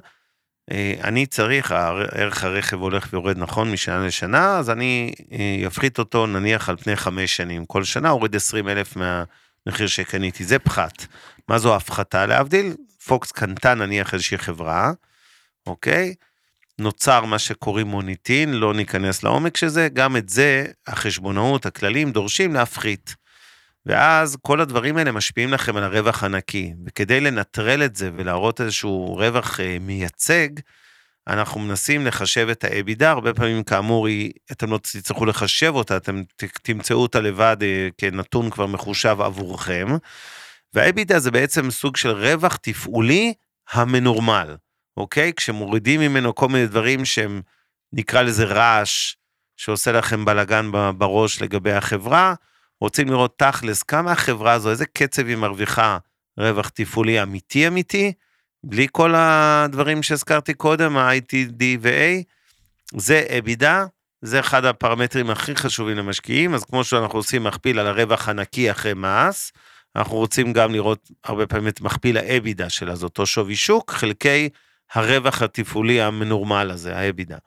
אני צריך, ערך הרכב הולך ויורד נכון משנה לשנה, אז אני יפחית אותו נניח על פני 5 שנים, כל שנה הוריד 20,000 מהמחיר שקניתי, זה פחת. מה זו הפחתה? להבדיל, פוקס קנתה נניח איזושהי חברה, אוקיי? נוצר מה שקוראים מוניטין, לא ניכנס לעומק שזה, גם את זה החשבונאות, הכללים דורשים להפחית. ואז כל הדברים האלה משפיעים לכם על הרווח הנקי, וכדי לנטרל את זה ולהראות איזשהו רווח מייצג, אנחנו מנסים לחשב את ה-EBITDA, הרבה פעמים כאמור, אתם לא תצטרכו לחשב אותה, אתם תמצאו אותה לבד כנתון כבר מחושב עבורכם, וה-EBITDA זה בעצם סוג של רווח תפעולי המנורמל, אוקיי? כשמורידים ממנו כל מיני דברים שהם נקרא לזה רעש, שעושה לכם בלגן בראש לגבי החברה, רוצים לראות תכלס כמה החברה הזו, איזה קצב היא מרוויחה רווח תפעולי אמיתי אמיתי, בלי כל הדברים שהזכרתי קודם, ה-ITD ו-A, זה EBITDA, זה אחד הפרמטרים הכי חשובים למשקיעים, אז כמו שאנחנו עושים מכפיל על הרווח הנקי אחרי מס, אנחנו רוצים גם לראות הרבה פעמים את מכפיל ה-EBITDA שלה, זה אותו שווי שוק, חלקי הרווח התפעולי המנורמל הזה, ה-EBITDA.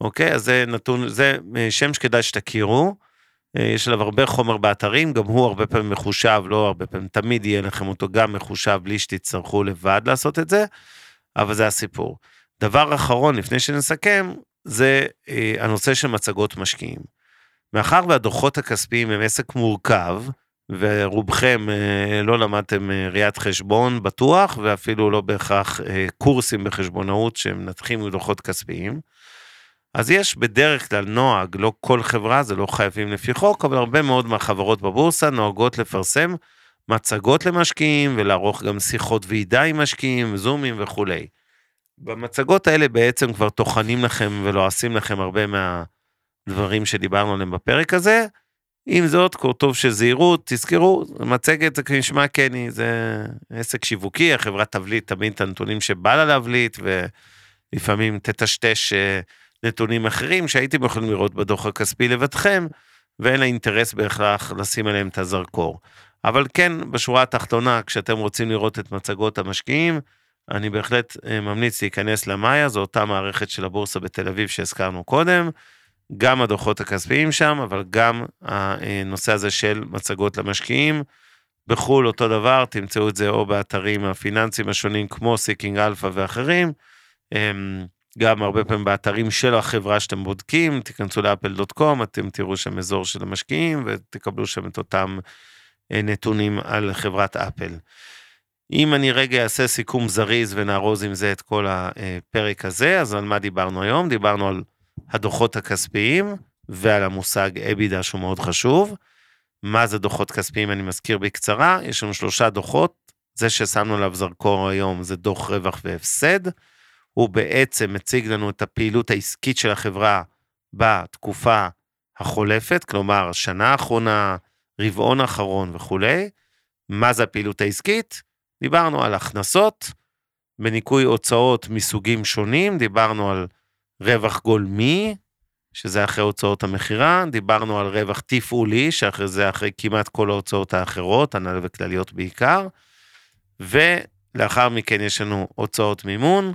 אוקיי, אז זה נתון, זה שם שכדאי שתכירו, יש עליו הרבה חומר באתרים, גם הוא הרבה פעמים מחושב, לא הרבה פעמים, תמיד יהיה לכם אותו גם מחושב, בלי שתצטרכו לבד לעשות את זה, אבל זה הסיפור. דבר אחרון, לפני שנסכם, זה הנושא של מצגות משקיעים. מאחר והדוחות הכספיים הם עסק מורכב, ורובכם לא למדתם ראיית חשבון בטוח, ואפילו לא בהכרח קורסים בחשבונאות, שהם נתחילים מדוחות כספיים, אז יש בדרך כלל נוהג, לא כל חברה, זה לא חייבים לפי חוק, אבל הרבה מאוד מהחברות בבורסה נוהגות לפרסם מצגות למשקיעים, ולערוך גם שיחות ועידה עם משקיעים, זומים וכו'. במצגות האלה בעצם כבר תוכנים לכם, ולא עושים לכם הרבה מהדברים שדיברנו עליהם בפרק הזה, עם זאת, כל טוב שזהירות, תזכרו, מצגת, נשמע קני, זה עסק שיווקי, החברה תבליט תמיד את הנתונים שבא לה להבליט, ולפעמים תטשטש נתונים אחרים שהייתם יכולים לראות בדוח הכספי לבדכם, ואין לה אינטרס בהכרח לשים עליהם את הזרקור. אבל כן, בשורה התחתונה, כשאתם רוצים לראות את מצגות המשקיעים, אני בהחלט ממליץ להיכנס למאיה, זו אותה מערכת של הבורסה בתל אביב שהזכרנו קודם, גם הדוחות הכספיים שם, אבל גם הנושא הזה של מצגות למשקיעים, בחול אותו דבר, תמצאו את זה או באתרים הפיננסיים השונים, כמו Seeking Alpha ואחרים, גם הרבה פעמים באתרים של החברה שאתם בודקים, תיכנסו ל-apple.com, אתם תראו שם אזור של המשקיעים, ותקבלו שם את אותם נתונים על חברת אפל. אם אני רגע אעשה סיכום זריז, ונארוז עם זה את כל הפרק הזה, אז על מה דיברנו היום? דיברנו על הדוחות הכספיים, ועל המושג EBITDA שהוא מאוד חשוב. מה זה דוחות כספיים? אני מזכיר בקצרה, יש לנו 3 דוחות, זה ששמנו עליו זרקור היום, זה דוח רווח והפסד, הוא בעצם מציג לנו את הפעילות העסקית של החברה בתקופה החולפת, כלומר שנה האחרונה, רבעון האחרון וכו'. מה זה הפעילות העסקית? דיברנו על הכנסות, בניקוי הוצאות מסוגים שונים, דיברנו על רווח גולמי, שזה אחרי הוצאות המחירה, דיברנו על רווח תפעולי, שאחרי זה אחרי כמעט כל ההוצאות האחרות, הנהלה וכלליות בעיקר, ולאחר מכן יש לנו הוצאות מימון,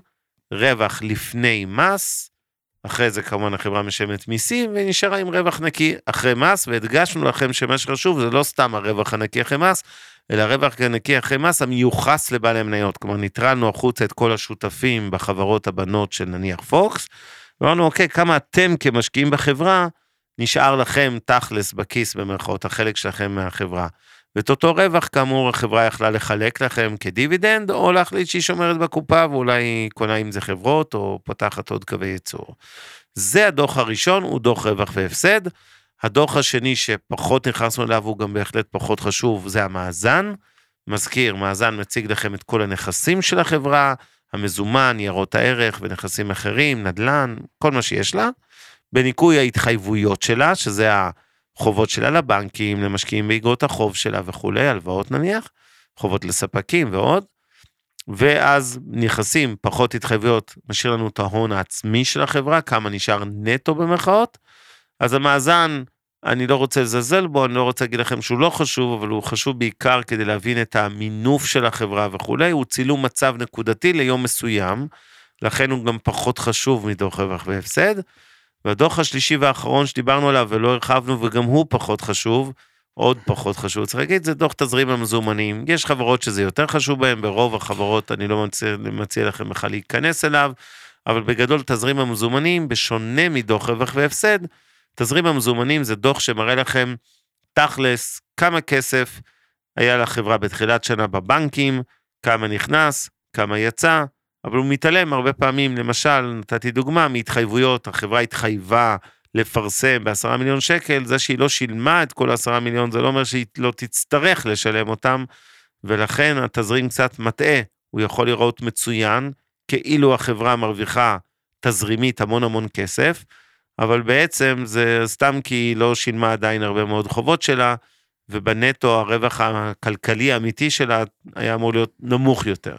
רווח לפני מס, אחרי זה כמובן החברה משלמת מיסים, ונשארה עם רווח נקי אחרי מס, והדגשנו לכם שמה שחשוב, זה לא סתם הרווח הנקי אחרי מס, אלא הרווח הנקי אחרי מס המיוחס לבעלי המניות, כלומר ניטרלנו החוצה את כל השותפים בחברות הבנות של נניח פוקס, ואמרנו אוקיי, כמה אתם כמשקיעים בחברה, נשאר לכם תכלס בכיס במרכאות, החלק שלכם מהחברה, ואת אותו רווח, כאמור, החברה יכלה לחלק לכם כדיבידנד, או להחליט שהיא שומרת בקופה, ואולי קונה עם זה חברות, או פותחת עוד קווי ייצור. זה הדוח הראשון, הוא דוח רווח והפסד. הדוח השני שפחות נכנסנו אליו, הוא גם בהחלט פחות חשוב, זה המאזן. מזכיר, מאזן מציג לכם את כל הנכסים של החברה, המזומן, ניירות הערך, ונכסים אחרים, נדל"ן, כל מה שיש לה. בניקוי ההתחייבויות שלה, שזה חובות שלה לבנקים, למשקיעים באגרות החוב שלה וכולי, הלוואות נניח, חובות לספקים ועוד, ואז נכסים, פחות התחייבויות, משאיר לנו את ההון העצמי של החברה, כמה נשאר נטו במרכאות, אז המאזן, אני לא רוצה לזלזל בו, אני לא רוצה להגיד לכם שהוא לא חשוב, אבל הוא חשוב בעיקר כדי להבין את המינוף של החברה וכולי, הוא צילום מצב נקודתי ליום מסוים, לכן הוא גם פחות חשוב מדוח רווח והפסד, והדוח השלישי והאחרון שדיברנו עליו ולא הרחבנו, וגם הוא פחות חשוב, עוד פחות חשוב, צריך להגיד, זה דוח תזרים המזומנים, יש חברות שזה יותר חשוב בהם, ברוב החברות אני לא מציע לכם בכלל להיכנס אליו, אבל בגדול תזרים המזומנים, בשונה מדוח רווח והפסד, תזרים המזומנים זה דוח שמראה לכם, תכלס, כמה כסף היה לחברה בתחילת שנה בבנקים, כמה נכנס, כמה יצא, אבל הוא מתעלם הרבה פעמים, למשל, נתתי דוגמה, מהתחייבויות, החברה התחייבה לפרסם ב10 מיליון שקל, זה שהיא לא שילמה את כל 10 מיליון, זה לא אומר שהיא לא תצטרך לשלם אותם, ולכן התזרים קצת מטעה, הוא יכול לראות מצוין, כאילו החברה מרוויחה תזרימית המון כסף, אבל בעצם זה סתם כי היא לא שילמה עדיין הרבה מאוד חובות שלה, ובנטו הרווח הכלכלי האמיתי שלה היה אמור להיות נמוך יותר.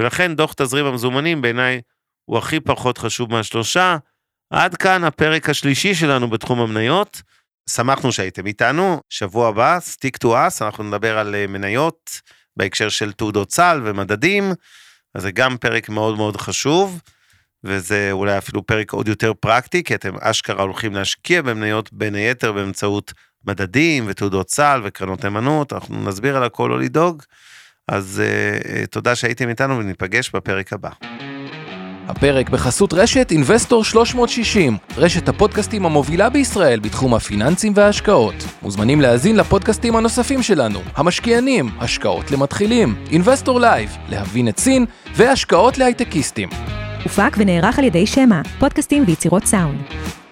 ולכן דוח תזרים המזומנים בעיניי הוא הכי פחות חשוב מהשלושה. עד כאן הפרק השלישי שלנו בתחום המניות. שמחנו שהייתם איתנו, שבוע הבא, stick to us, אנחנו נדבר על מניות בהקשר של תעודות סל ומדדים, אז זה גם פרק מאוד מאוד חשוב, וזה אולי אפילו פרק עוד יותר פרקטי, כי אתם אשכרה הולכים להשקיע במניות בין היתר באמצעות מדדים ותעודות סל וקרנות אמנות, אנחנו נסביר על הכל, לא לדאוג, אז תודה שהייתם איתנו וניפגש בפרק הבא. הפרק בחסות רשת Investor 360, רשת הפודקאסטים המובילה בישראל בתחום הפיננסים וההשקעות. מוזמנים להאזין לפודקאסטים הנוספים שלנו, המשקיענים, השקעות למתחילים, Investor Live, להבין את סין, והשקעות להייטקיסטים. הופק ונערך על ידי שמה, פודקאסטים ויצירות סאונד.